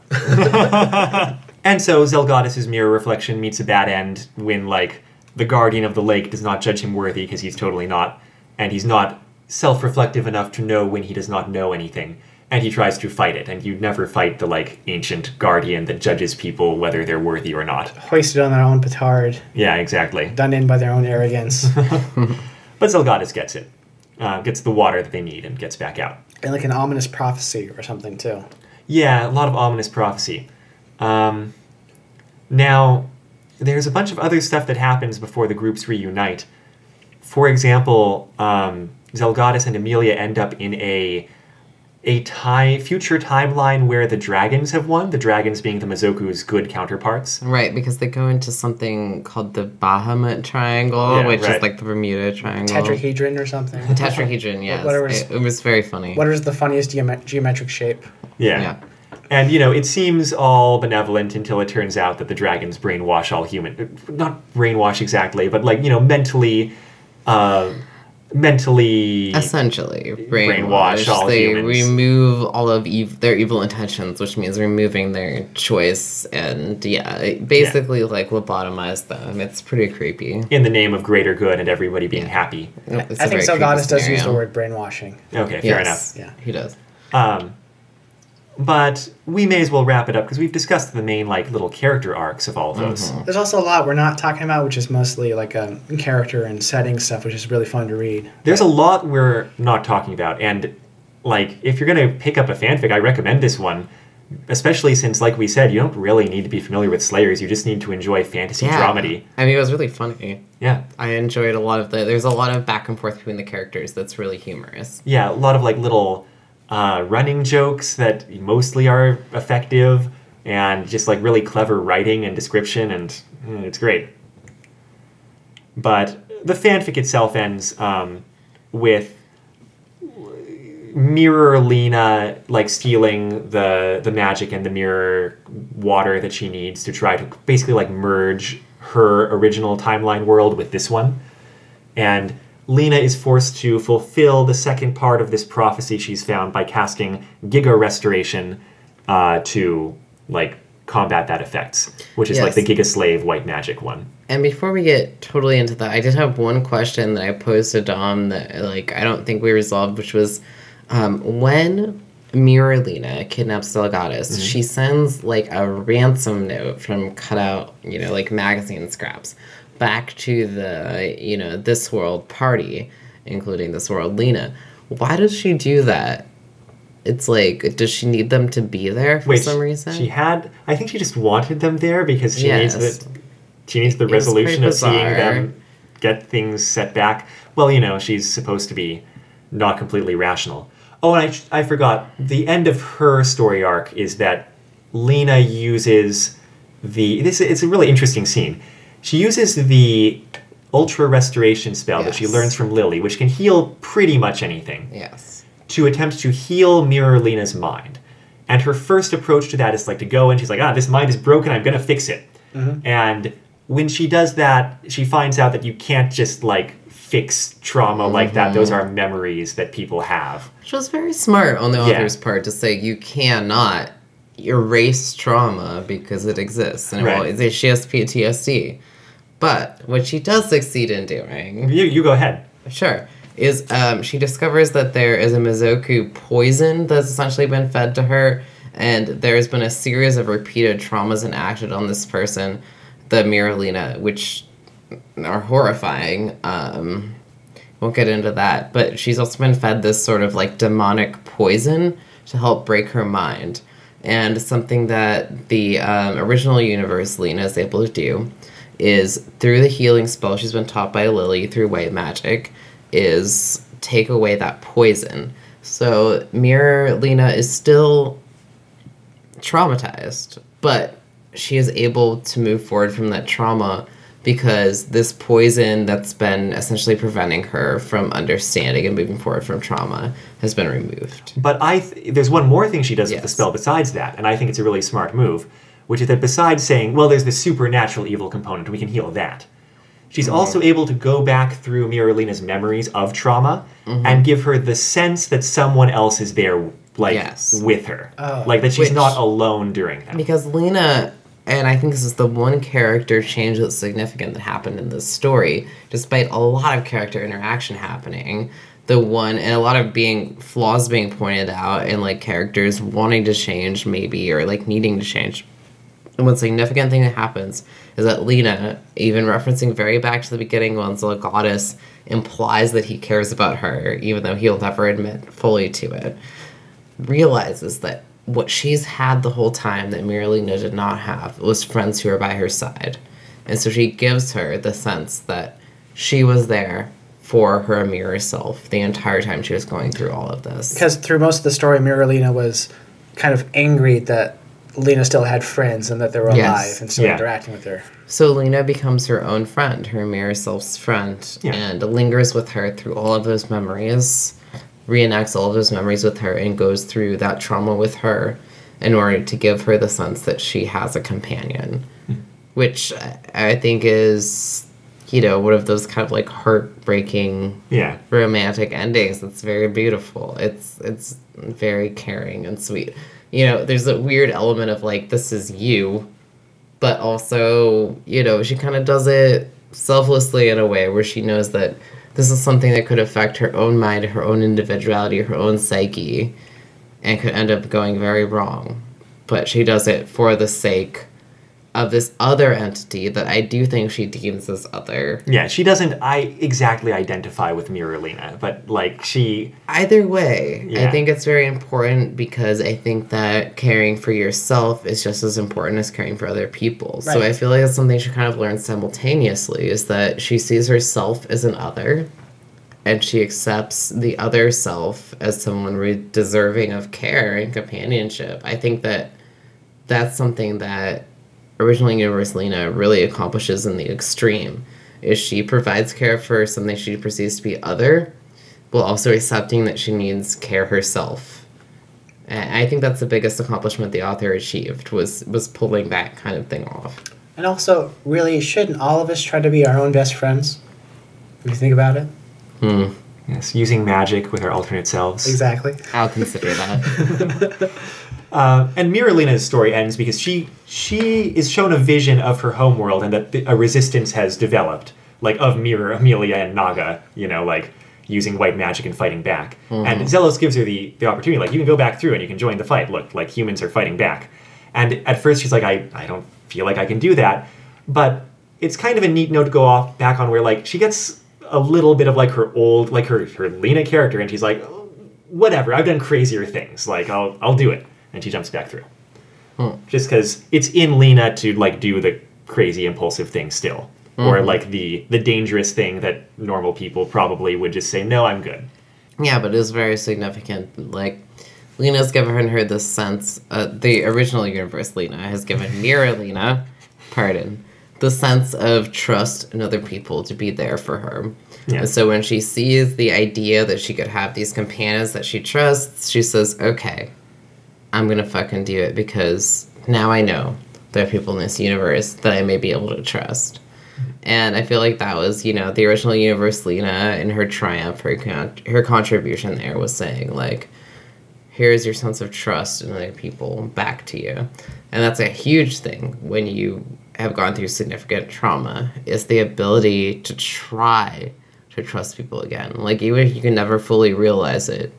And so Zelgadis' mirror reflection meets a bad end when, like, the guardian of the lake does not judge him worthy because he's totally not, and he's not self-reflective enough to know when he does not know anything, and he tries to fight it, and you never fight the, like, ancient guardian that judges people whether they're worthy or not. Hoisted on their own petard. Yeah, exactly. Done in by their own arrogance. But Zelgadis gets it. Gets the water that they need and gets back out. And, like, an ominous prophecy or something, too. Yeah, a lot of ominous prophecy. Now, there's a bunch of other stuff that happens before the groups reunite. For example, Zelgadis and Amelia end up in a future timeline where the dragons have won, the dragons being the Mazoku's good counterparts. Right, because they go into something called the Bahamut Triangle, yeah, which is like the Bermuda Triangle. Tetrahedron or something. The tetrahedron, yes. It was very funny. What is the funniest geometric shape? Yeah. And, you know, it seems all benevolent until it turns out that the dragons brainwash all human... Not brainwash exactly, but, like, you know, mentally... Essentially, brainwash all humans. They remove all of their evil intentions, which means removing their choice and, basically lobotomize them. It's pretty creepy. In the name of greater good and everybody being happy. I think Zelgadis does use the word brainwashing. Okay, fair enough. Yeah, he does. But we may as well wrap it up because we've discussed the main like little character arcs of all of those. Mm-hmm. There's also a lot we're not talking about, which is mostly like character and setting stuff, which is really fun to read. There's a lot we're not talking about, and like if you're gonna pick up a fanfic, I recommend this one, especially since, like we said, you don't really need to be familiar with Slayers. You just need to enjoy fantasy dramedy. I mean, it was really funny. Yeah, I enjoyed a lot of there's a lot of back and forth between the characters that's really humorous. Yeah, a lot of like little. Running jokes that mostly are effective and just like really clever writing and description, and it's great. But the fanfic itself ends with Mirror Lina like stealing the magic and the mirror water that she needs to try to basically like merge her original timeline world with this one, and Lina is forced to fulfill the second part of this prophecy she's found by casting Giga Restoration to, like, combat that effect, which is, like, the Giga Slave white magic one. And before we get totally into that, I did have one question that I posed to Dom that, like, I don't think we resolved, which was when Mirror Lina kidnaps Zelgadis, mm-hmm. she sends, like, a ransom note from cutout, you know, like, magazine scraps back to the, you know, this world party, including this world Lina. Why does she do that? It's like, does she need them to be there for some reason? I think she just wanted them there because she needs the resolution of seeing them get things set back. Well, you know, she's supposed to be not completely rational. Oh, and I forgot, the end of her story arc is that Lina uses It's a really interesting scene. She uses the Ultra Restoration spell that she learns from Lily, which can heal pretty much anything, to attempt to heal Mirror Lina's mind. And her first approach to that is like to go and she's like, this mind is broken, I'm going to fix it. Mm-hmm. And when she does that, she finds out that you can't just like fix trauma like that. Those are memories that people have. Which was very smart on the author's part to say you cannot erase trauma because it exists. And she has PTSD. But what she does succeed in doing... You go ahead. Sure. Is she discovers that there is a Mazoku poison that's essentially been fed to her, and there's been a series of repeated traumas enacted on this person, the Miralina, which are horrifying. Won't get into that. But she's also been fed this sort of like demonic poison to help break her mind. And something that the original universe Lina is able to do is, through the healing spell she's been taught by Lily through white magic, is take away that poison. So Mirror Lina is still traumatized, but she is able to move forward from that trauma because this poison that's been essentially preventing her from understanding and moving forward from trauma has been removed. But there's one more thing she does with the spell besides that, and I think it's a really smart move, which is that besides saying, well, there's this supernatural evil component, we can heal that, she's also able to go back through Miralina's memories of trauma and give her the sense that someone else is there, like, with her. Like, that she's not alone during that. Because Lina, and I think this is the one character change that's significant that happened in this story, despite a lot of character interaction happening, and a lot of flaws being pointed out, and, like, characters wanting to change, maybe, or, like, needing to change. And one significant thing that happens is that Lina, even referencing very back to the beginning when Zelgadis implies that he cares about her, even though he'll never admit fully to it, realizes that what she's had the whole time that Miralina did not have was friends who were by her side. And so she gives her the sense that she was there for her mirror self the entire time she was going through all of this. Because through most of the story, Miralina was kind of angry that Lina still had friends and that they were alive and still interacting with her. So Lina becomes her own friend, her mirror self's friend, and lingers with her through all of those memories, reenacts all of those memories with her, and goes through that trauma with her in order to give her the sense that she has a companion, which I think is, you know, one of those kind of like heartbreaking romantic endings. It's very beautiful. It's very caring and sweet. You know, there's a weird element of, like, this is you, but also, you know, she kind of does it selflessly in a way where she knows that this is something that could affect her own mind, her own individuality, her own psyche, and could end up going very wrong. But she does it for the sake of this other entity that I do think she deems as other. Yeah, she doesn't exactly identify with Miralina, but, like, she... Either way, I think it's very important because I think that caring for yourself is just as important as caring for other people. Right. So I feel like that's something she kind of learned simultaneously, is that she sees herself as an other, and she accepts the other self as someone deserving of care and companionship. I think that that's something that original universe Lina really accomplishes in the extreme, is she provides care for something she perceives to be other, while also accepting that she needs care herself. And I think that's the biggest accomplishment the author achieved, was pulling that kind of thing off. And also, really, shouldn't all of us try to be our own best friends? When you think about it? Yes, using magic with our alternate selves. Exactly. I'll consider that. And Miralina's story ends because she is shown a vision of her homeworld and that a resistance has developed, like, of Mirror, Amelia, and Naga, you know, like, using white magic and fighting back. Mm-hmm. And Xellos gives her the opportunity, like, you can go back through and you can join the fight. Look, like, humans are fighting back. And at first she's like, I don't feel like I can do that. But it's kind of a neat note to go off back on where, like, she gets a little bit of, like, her old, like, her Lina character, and she's like, oh, whatever, I've done crazier things. Like, I'll do it. And she jumps back through. Just because it's in Lina to, like, do the crazy impulsive thing still. Or, like, the dangerous thing that normal people probably would just say, no, I'm good. Yeah, but it was very significant. Like, Lina's given her this sense, the original universe Lina has given Miralina pardon, the sense of trust in other people to be there for her. Yeah. And so when she sees the idea that she could have these companions that she trusts, she says, okay, I'm going to fucking do it because now I know there are people in this universe that I may be able to trust. And I feel like that was, you know, the original universe Lina and her triumph, her contribution there was saying, like, here's your sense of trust in other people back to you. And that's a huge thing when you have gone through significant trauma, is the ability to try to trust people again. Like, even if you can never fully realize it,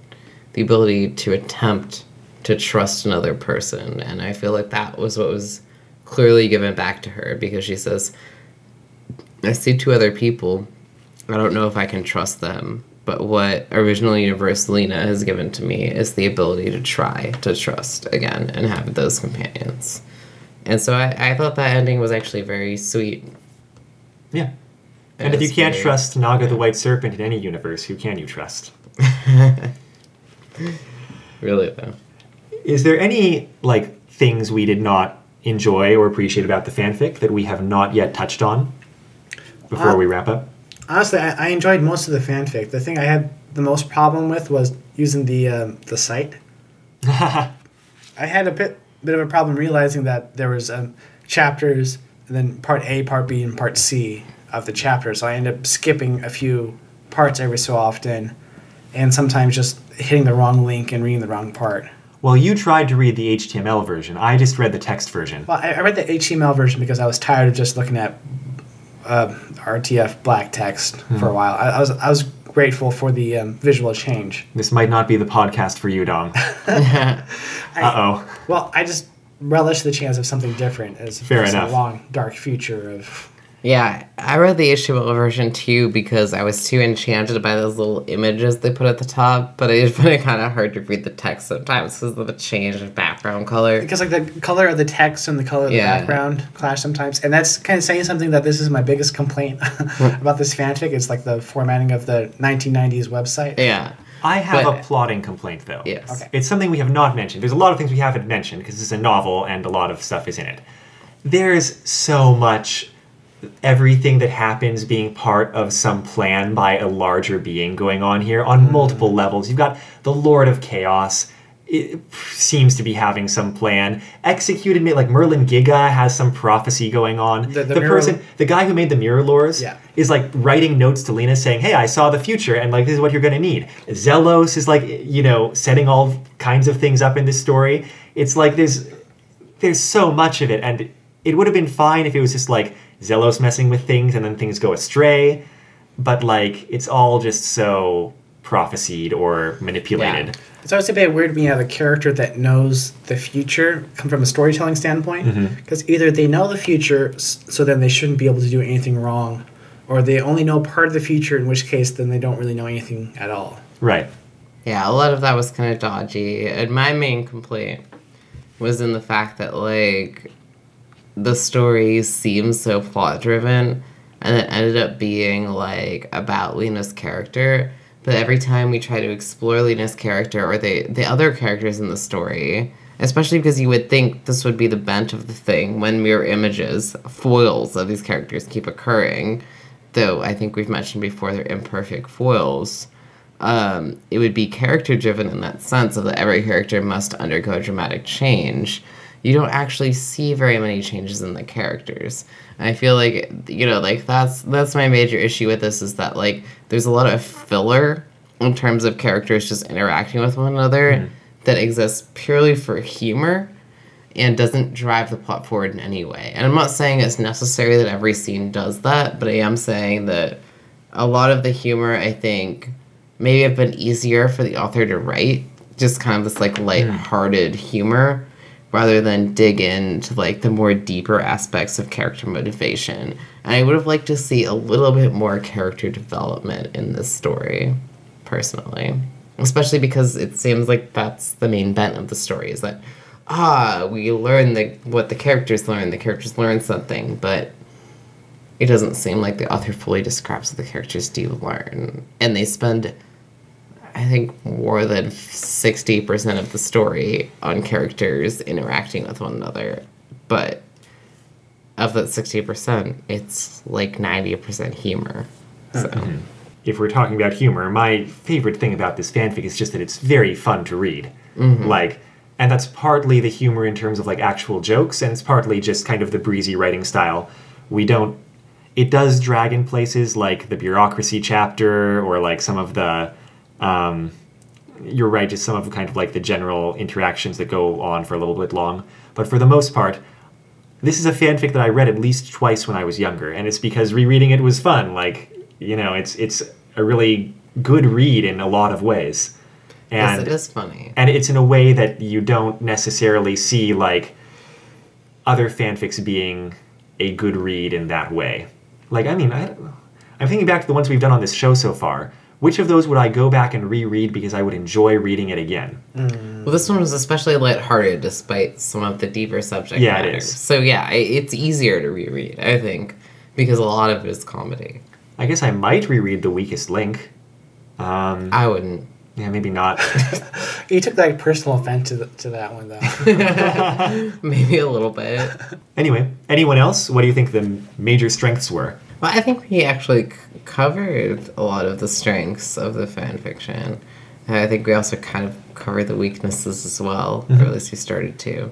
the ability to attempt to trust another person. And I feel like that was what was clearly given back to her, because she says, I see two other people, I don't know if I can trust them, but what original universe Lina has given to me is the ability to try to trust again and have those companions. And so I thought that ending was actually very sweet. Yeah. And if you can't trust Naga the White Serpent in any universe, who can you trust? Really, though. Is there any, like, things we did not enjoy or appreciate about the fanfic that we have not yet touched on before we wrap up? Honestly, I enjoyed most of the fanfic. The thing I had the most problem with was using the site. I had a bit of a problem realizing that there was chapters, and then part A, part B, and part C of the chapter. So I ended up skipping a few parts every so often, and sometimes just hitting the wrong link and reading the wrong part. Well, you tried to read the HTML version. I just read the text version. Well, I read the HTML version because I was tired of just looking at RTF black text for a while. I was grateful for the visual change. This might not be the podcast for you, Dong. Uh-oh. Well, I just relish the chance of something different as a long, dark future of... Yeah, I read the HTML version too because I was too enchanted by those little images they put at the top, but I just find it kind of hard to read the text sometimes because of the change of background color. Because, like, the color of the text and the color of the background clash sometimes, and that's kind of saying something that this is my biggest complaint about this fanfic. It's like the formatting of the 1990s website. Yeah. I have a plotting complaint, though. Yes. Okay. It's something we have not mentioned. There's a lot of things we haven't mentioned because it's a novel and a lot of stuff is in it. There's so much... everything that happens being part of some plan by a larger being going on here on multiple levels. You've got the Lord of Chaos, it seems to be having some plan. Executed, like Merlin Giga has some prophecy going on. The guy who made the mirror lures is like writing notes to Lina saying, hey, I saw the future and like this is what you're going to need. Xellos is like, you know, setting all kinds of things up in this story. It's like there's so much of it, and it would have been fine if it was just like Xellos messing with things and then things go astray, but like it's all just so prophesied or manipulated. Yeah. It's always a bit weird when you have a character that knows the future come from a storytelling standpoint, because either they know the future so then they shouldn't be able to do anything wrong, or they only know part of the future, in which case then they don't really know anything at all. Right. Yeah, a lot of that was kind of dodgy, and my main complaint was in the fact that like the story seems so plot-driven, and it ended up being, like, about Lina's character. But every time we try to explore Lina's character or the other characters in the story, especially because you would think this would be the bent of the thing when mirror images, foils of these characters keep occurring, though I think we've mentioned before they're imperfect foils, it would be character-driven in that sense of that every character must undergo a dramatic change. You don't actually see very many changes in the characters. And I feel like, you know, like that's my major issue with this, is that like there's a lot of filler in terms of characters just interacting with one another that exists purely for humor and doesn't drive the plot forward in any way. And I'm not saying it's necessary that every scene does that, but I am saying that a lot of the humor, I think, maybe have been easier for the author to write, just kind of this like lighthearted humor, rather than dig into, like, the more deeper aspects of character motivation. And I would have liked to see a little bit more character development in this story, personally. Especially because it seems like that's the main bent of the story, is that, we learn what the characters learn something, but it doesn't seem like the author fully describes what the characters do learn. And they spend... I think more than 60% of the story on characters interacting with one another, but of that 60%, it's like 90% humor. So. Mm-hmm. If we're talking about humor, my favorite thing about this fanfic is just that it's very fun to read. Mm-hmm. Like, and that's partly the humor in terms of like actual jokes, and it's partly just kind of the breezy writing style. It does drag in places like the bureaucracy chapter, or like some of the, you're right, just some of kind of like the general interactions that go on for a little bit long. But for the most part, this is a fanfic that I read at least twice when I was younger, and it's because rereading it was fun. Like, you know, it's a really good read in a lot of ways. And, yes, it is funny. And it's in a way that you don't necessarily see, like, other fanfics being a good read in that way. Like, I mean, I'm thinking back to the ones we've done on this show so far. Which of those would I go back and reread because I would enjoy reading it again? Mm. Well, this one was especially lighthearted despite some of the deeper subject matter. It is. So, yeah, it's easier to reread, I think, because a lot of it is comedy. I guess I might reread The Weakest Link. I wouldn't. Yeah, maybe not. You took, like, personal offense to that one, though. Maybe a little bit. Anyway, anyone else? What do you think the major strengths were? Well, I think we actually covered a lot of the strengths of the fan fiction. I think we also kind of covered the weaknesses as well, mm-hmm. or at least we started to.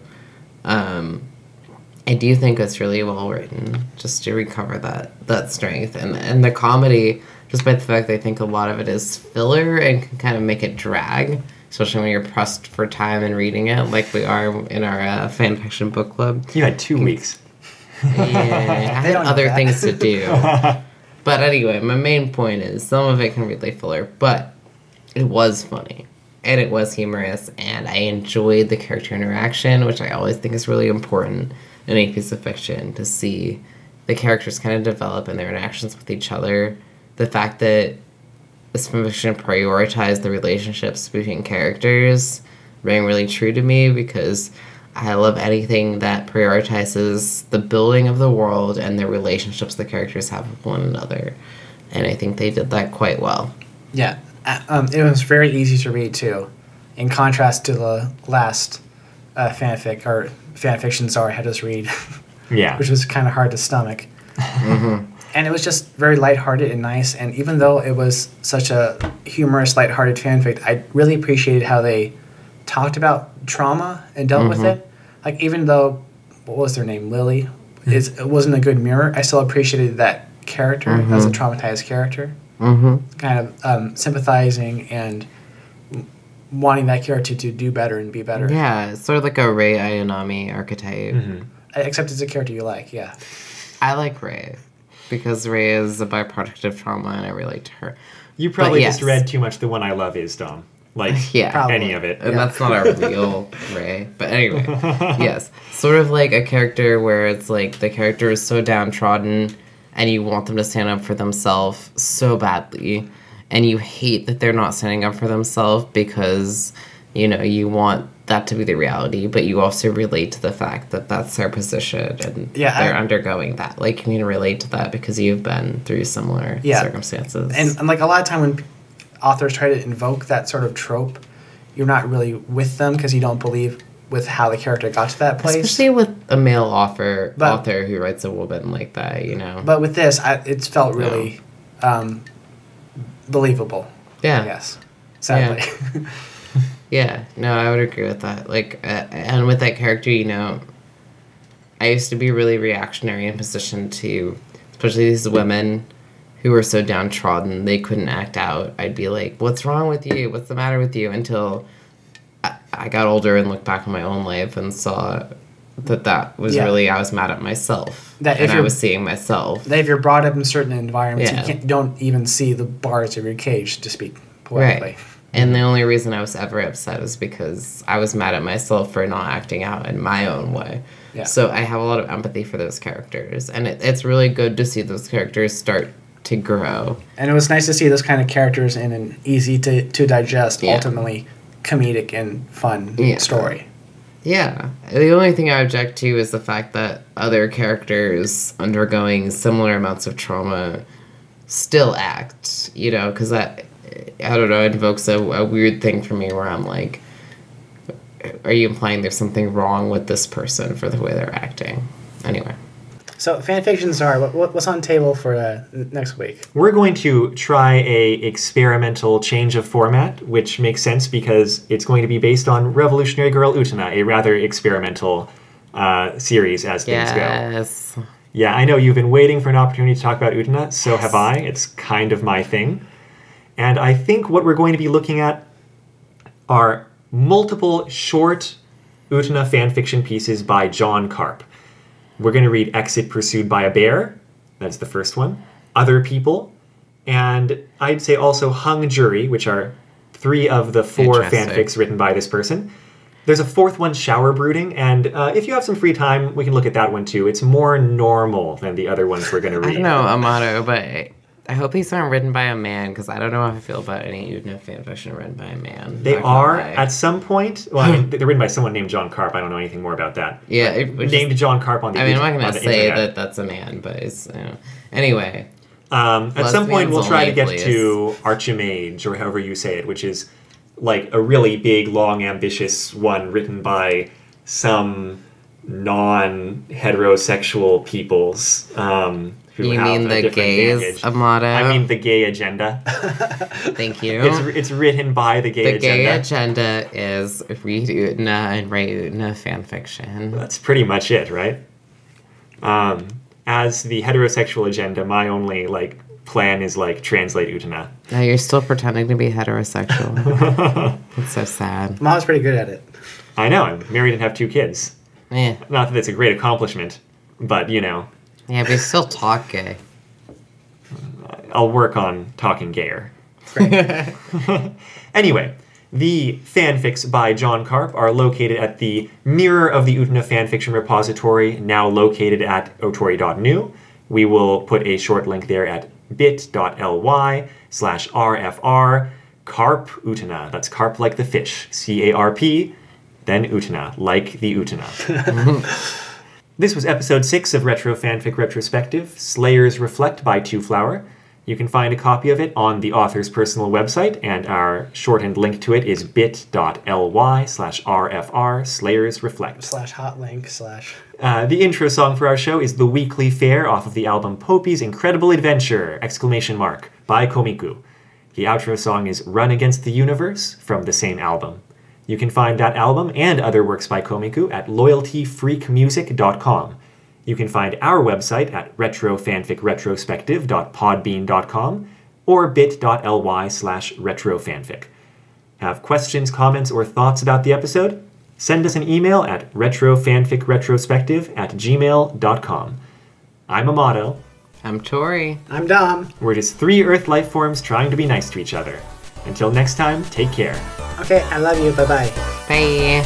I do think it's really well written, just to recover that strength. And the comedy, despite the fact that I think a lot of it is filler and can kind of make it drag, especially when you're pressed for time and reading it, like we are in our fanfiction book club. You had 2 weeks. Yeah, I had other things to do. But anyway, my main point is some of it can really filler, but it was funny. And it was humorous, and I enjoyed the character interaction, which I always think is really important in any piece of fiction, to see the characters kind of develop and their interactions with each other. The fact that this fiction prioritized the relationships between characters rang really true to me, because I love anything that prioritizes the building of the world and the relationships the characters have with one another. And I think they did that quite well. Yeah. It was very easy to read, too, in contrast to the last fanfiction I had us read, yeah, which was kind of hard to stomach. Mm-hmm. And it was just very lighthearted and nice, and even though it was such a humorous, lighthearted fanfic, I really appreciated how they talked about trauma and dealt mm-hmm. with it. Like, even though, what was their name, Lily, it wasn't a good mirror, I still appreciated that character mm-hmm. as a traumatized character. Mm-hmm. Kind of sympathizing and wanting that character to do better and be better. Yeah, it's sort of like a Rei Ayanami archetype. Mm-hmm. Except it's a character you like, yeah. I like Rei, because Rei is a byproduct of trauma and I relate to her. You probably just read too much The One I Love Is, Dom. Like, yeah, probably. Any of it. And that's not a real Rei. But anyway, yes. Sort of like a character where it's like the character is so downtrodden, and you want them to stand up for themselves so badly, and you hate that they're not standing up for themselves because, you know, you want that to be the reality, but you also relate to the fact that that's their position and they're undergoing that. Like, can you relate to that because you've been through similar circumstances? And like, a lot of time when authors try to invoke that sort of trope, you're not really with them because you don't believe with how the character got to that place. Especially with a male author who writes a woman like that, you know. But with this, it felt really believable. Yeah. I guess. Sadly. Yeah. No, I would agree with that. Like, and with that character, you know, I used to be really reactionary in position to, especially these women who were so downtrodden, they couldn't act out. I'd be like, what's wrong with you? What's the matter with you? Until I got older and looked back on my own life and saw that was really, I was mad at myself. I was seeing myself. That if you're brought up in certain environments, you don't even see the bars of your cage, to speak politely. Right. And the only reason I was ever upset was because I was mad at myself for not acting out in my own way. Yeah. So I have a lot of empathy for those characters. And it's really good to see those characters start to grow. And it was nice to see those kind of characters in an easy to digest, ultimately, comedic and fun story. Yeah. The only thing I object to is the fact that other characters undergoing similar amounts of trauma still act, you know, because that, I don't know, invokes a weird thing for me where I'm like, are you implying there's something wrong with this person for the way they're acting? Anyway. So fanfictions are, what's on table for next week? We're going to try a experimental change of format, which makes sense because it's going to be based on Revolutionary Girl Utena, a rather experimental series as things go. Yes. Yeah, I know you've been waiting for an opportunity to talk about Utena, so have I. It's kind of my thing. And I think what we're going to be looking at are multiple short Utena fanfiction pieces by John Karp. We're going to read Exit Pursued by a Bear. That's the first one. Other People. And I'd say also Hung Jury, which are three of the four fanfics written by this person. There's a fourth one, Shower Brooding. And if you have some free time, we can look at that one too. It's more normal than the other ones we're going to read. I know, Amato, but I hope these aren't written by a man, because I don't know how I feel about any Utena fanfiction written by a man. They are, at some point... Well, I mean, they're written by someone named John Karp. I don't know anything more about that. Yeah. Named John Karp on the internet. I mean, I'm not going to say that that's a man, but it's... You know. Anyway. At some point, we'll try to get to Archimage, or however you say it, which is, like, a really big, long, ambitious one written by some non-heterosexual peoples, you mean the gays, Amada? I mean the gay agenda. Thank you. It's written by the gay agenda. The gay agenda is read Utena and write Utena fanfiction. Well, that's pretty much it, right? As the heterosexual agenda, my only plan is translate Utena. No, you're still pretending to be heterosexual. It's so sad. Mom's pretty good at it. I know. I'm married and have two kids. Yeah. Not that it's a great accomplishment, but you know. Yeah, but you still talk gay. I'll work on talking gayer. Right. Anyway, the fanfics by John Karp are located at the Mirror of the Utena Fanfiction Repository, now located at otori.new. We will put a short link there at bit.ly/RFR Karp Utena. That's Karp like the fish. CARP, then Utena, like the Utena. This was episode 6 of Retro Fanfic Retrospective, Slayers Reflect by Two Flower. You can find a copy of it on the author's personal website, and our shortened link to it is bit.ly/RFR /Slayers Reflect. /hotlink/ The intro song for our show is The Weekly Fair off of the album Poppy's Incredible Adventure! ! By Komiku. The outro song is Run Against the Universe from the same album. You can find that album and other works by Komiku at loyaltyfreakmusic.com. You can find our website at retrofanficretrospective.podbean.com or bit.ly/retrofanfic. Have questions, comments, or thoughts about the episode? Send us an email at retrofanficretrospective@gmail.com. I'm Amato. I'm Tori. I'm Dom. We're just three Earth life forms trying to be nice to each other. Until next time, take care. Okay, I love you. Bye-bye. Bye.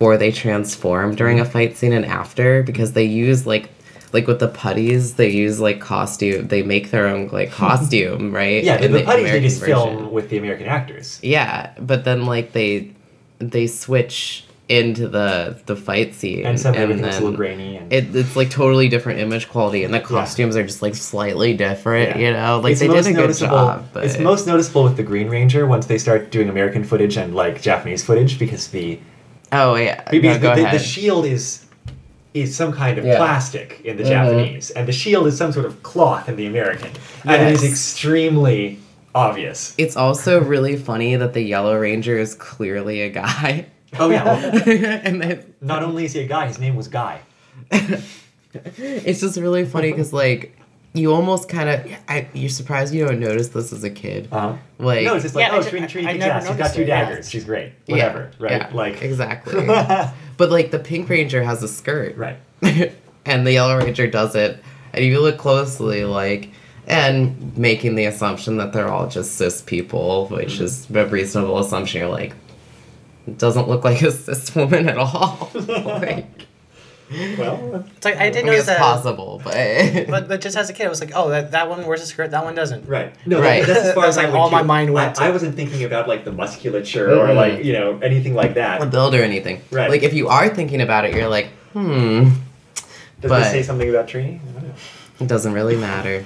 Or they transform during a fight scene and after, because they use like with the putties, they use costume. They make their own costume, right? Yeah, the putties they just film with the American actors. Yeah, but then they switch into the fight scene, and something that's a little grainy, and it's totally different image quality, and the costumes are just slightly different. Yeah. You know, they did a good job. But it's most noticeable with the Green Ranger once they start doing American footage and Japanese footage, because the Oh, yeah. Because no, the shield is some kind of plastic in the Japanese, and the shield is some sort of cloth in the American. Yes. And it is extremely obvious. It's also really funny that the Yellow Ranger is clearly a guy. Oh, yeah. Well, not only is he a guy, his name was Guy. It's just really funny because, you almost kind of... You're surprised you don't notice this as a kid. Uh-huh. No, it's just Trini kicks ass. She's got two daggers. Yeah. She's great. Whatever, right? Yeah, exactly. But, the Pink Ranger has a skirt. Right. And the Yellow Ranger doesn't. And if you look closely, and making the assumption that they're all just cis people, which is a reasonable assumption. You're like, it doesn't look like a cis woman at all. Like, well, it's like I didn't know that. Possible, but just as a kid, I was like, oh, that one wears a skirt, that one doesn't. Right. No, right. That's as far as like all my mind went. I wasn't thinking about like the musculature or like anything like that. Or build or anything. Right. Like if you are thinking about it, you're like, Does this say something about Trini? I don't know. It doesn't really matter.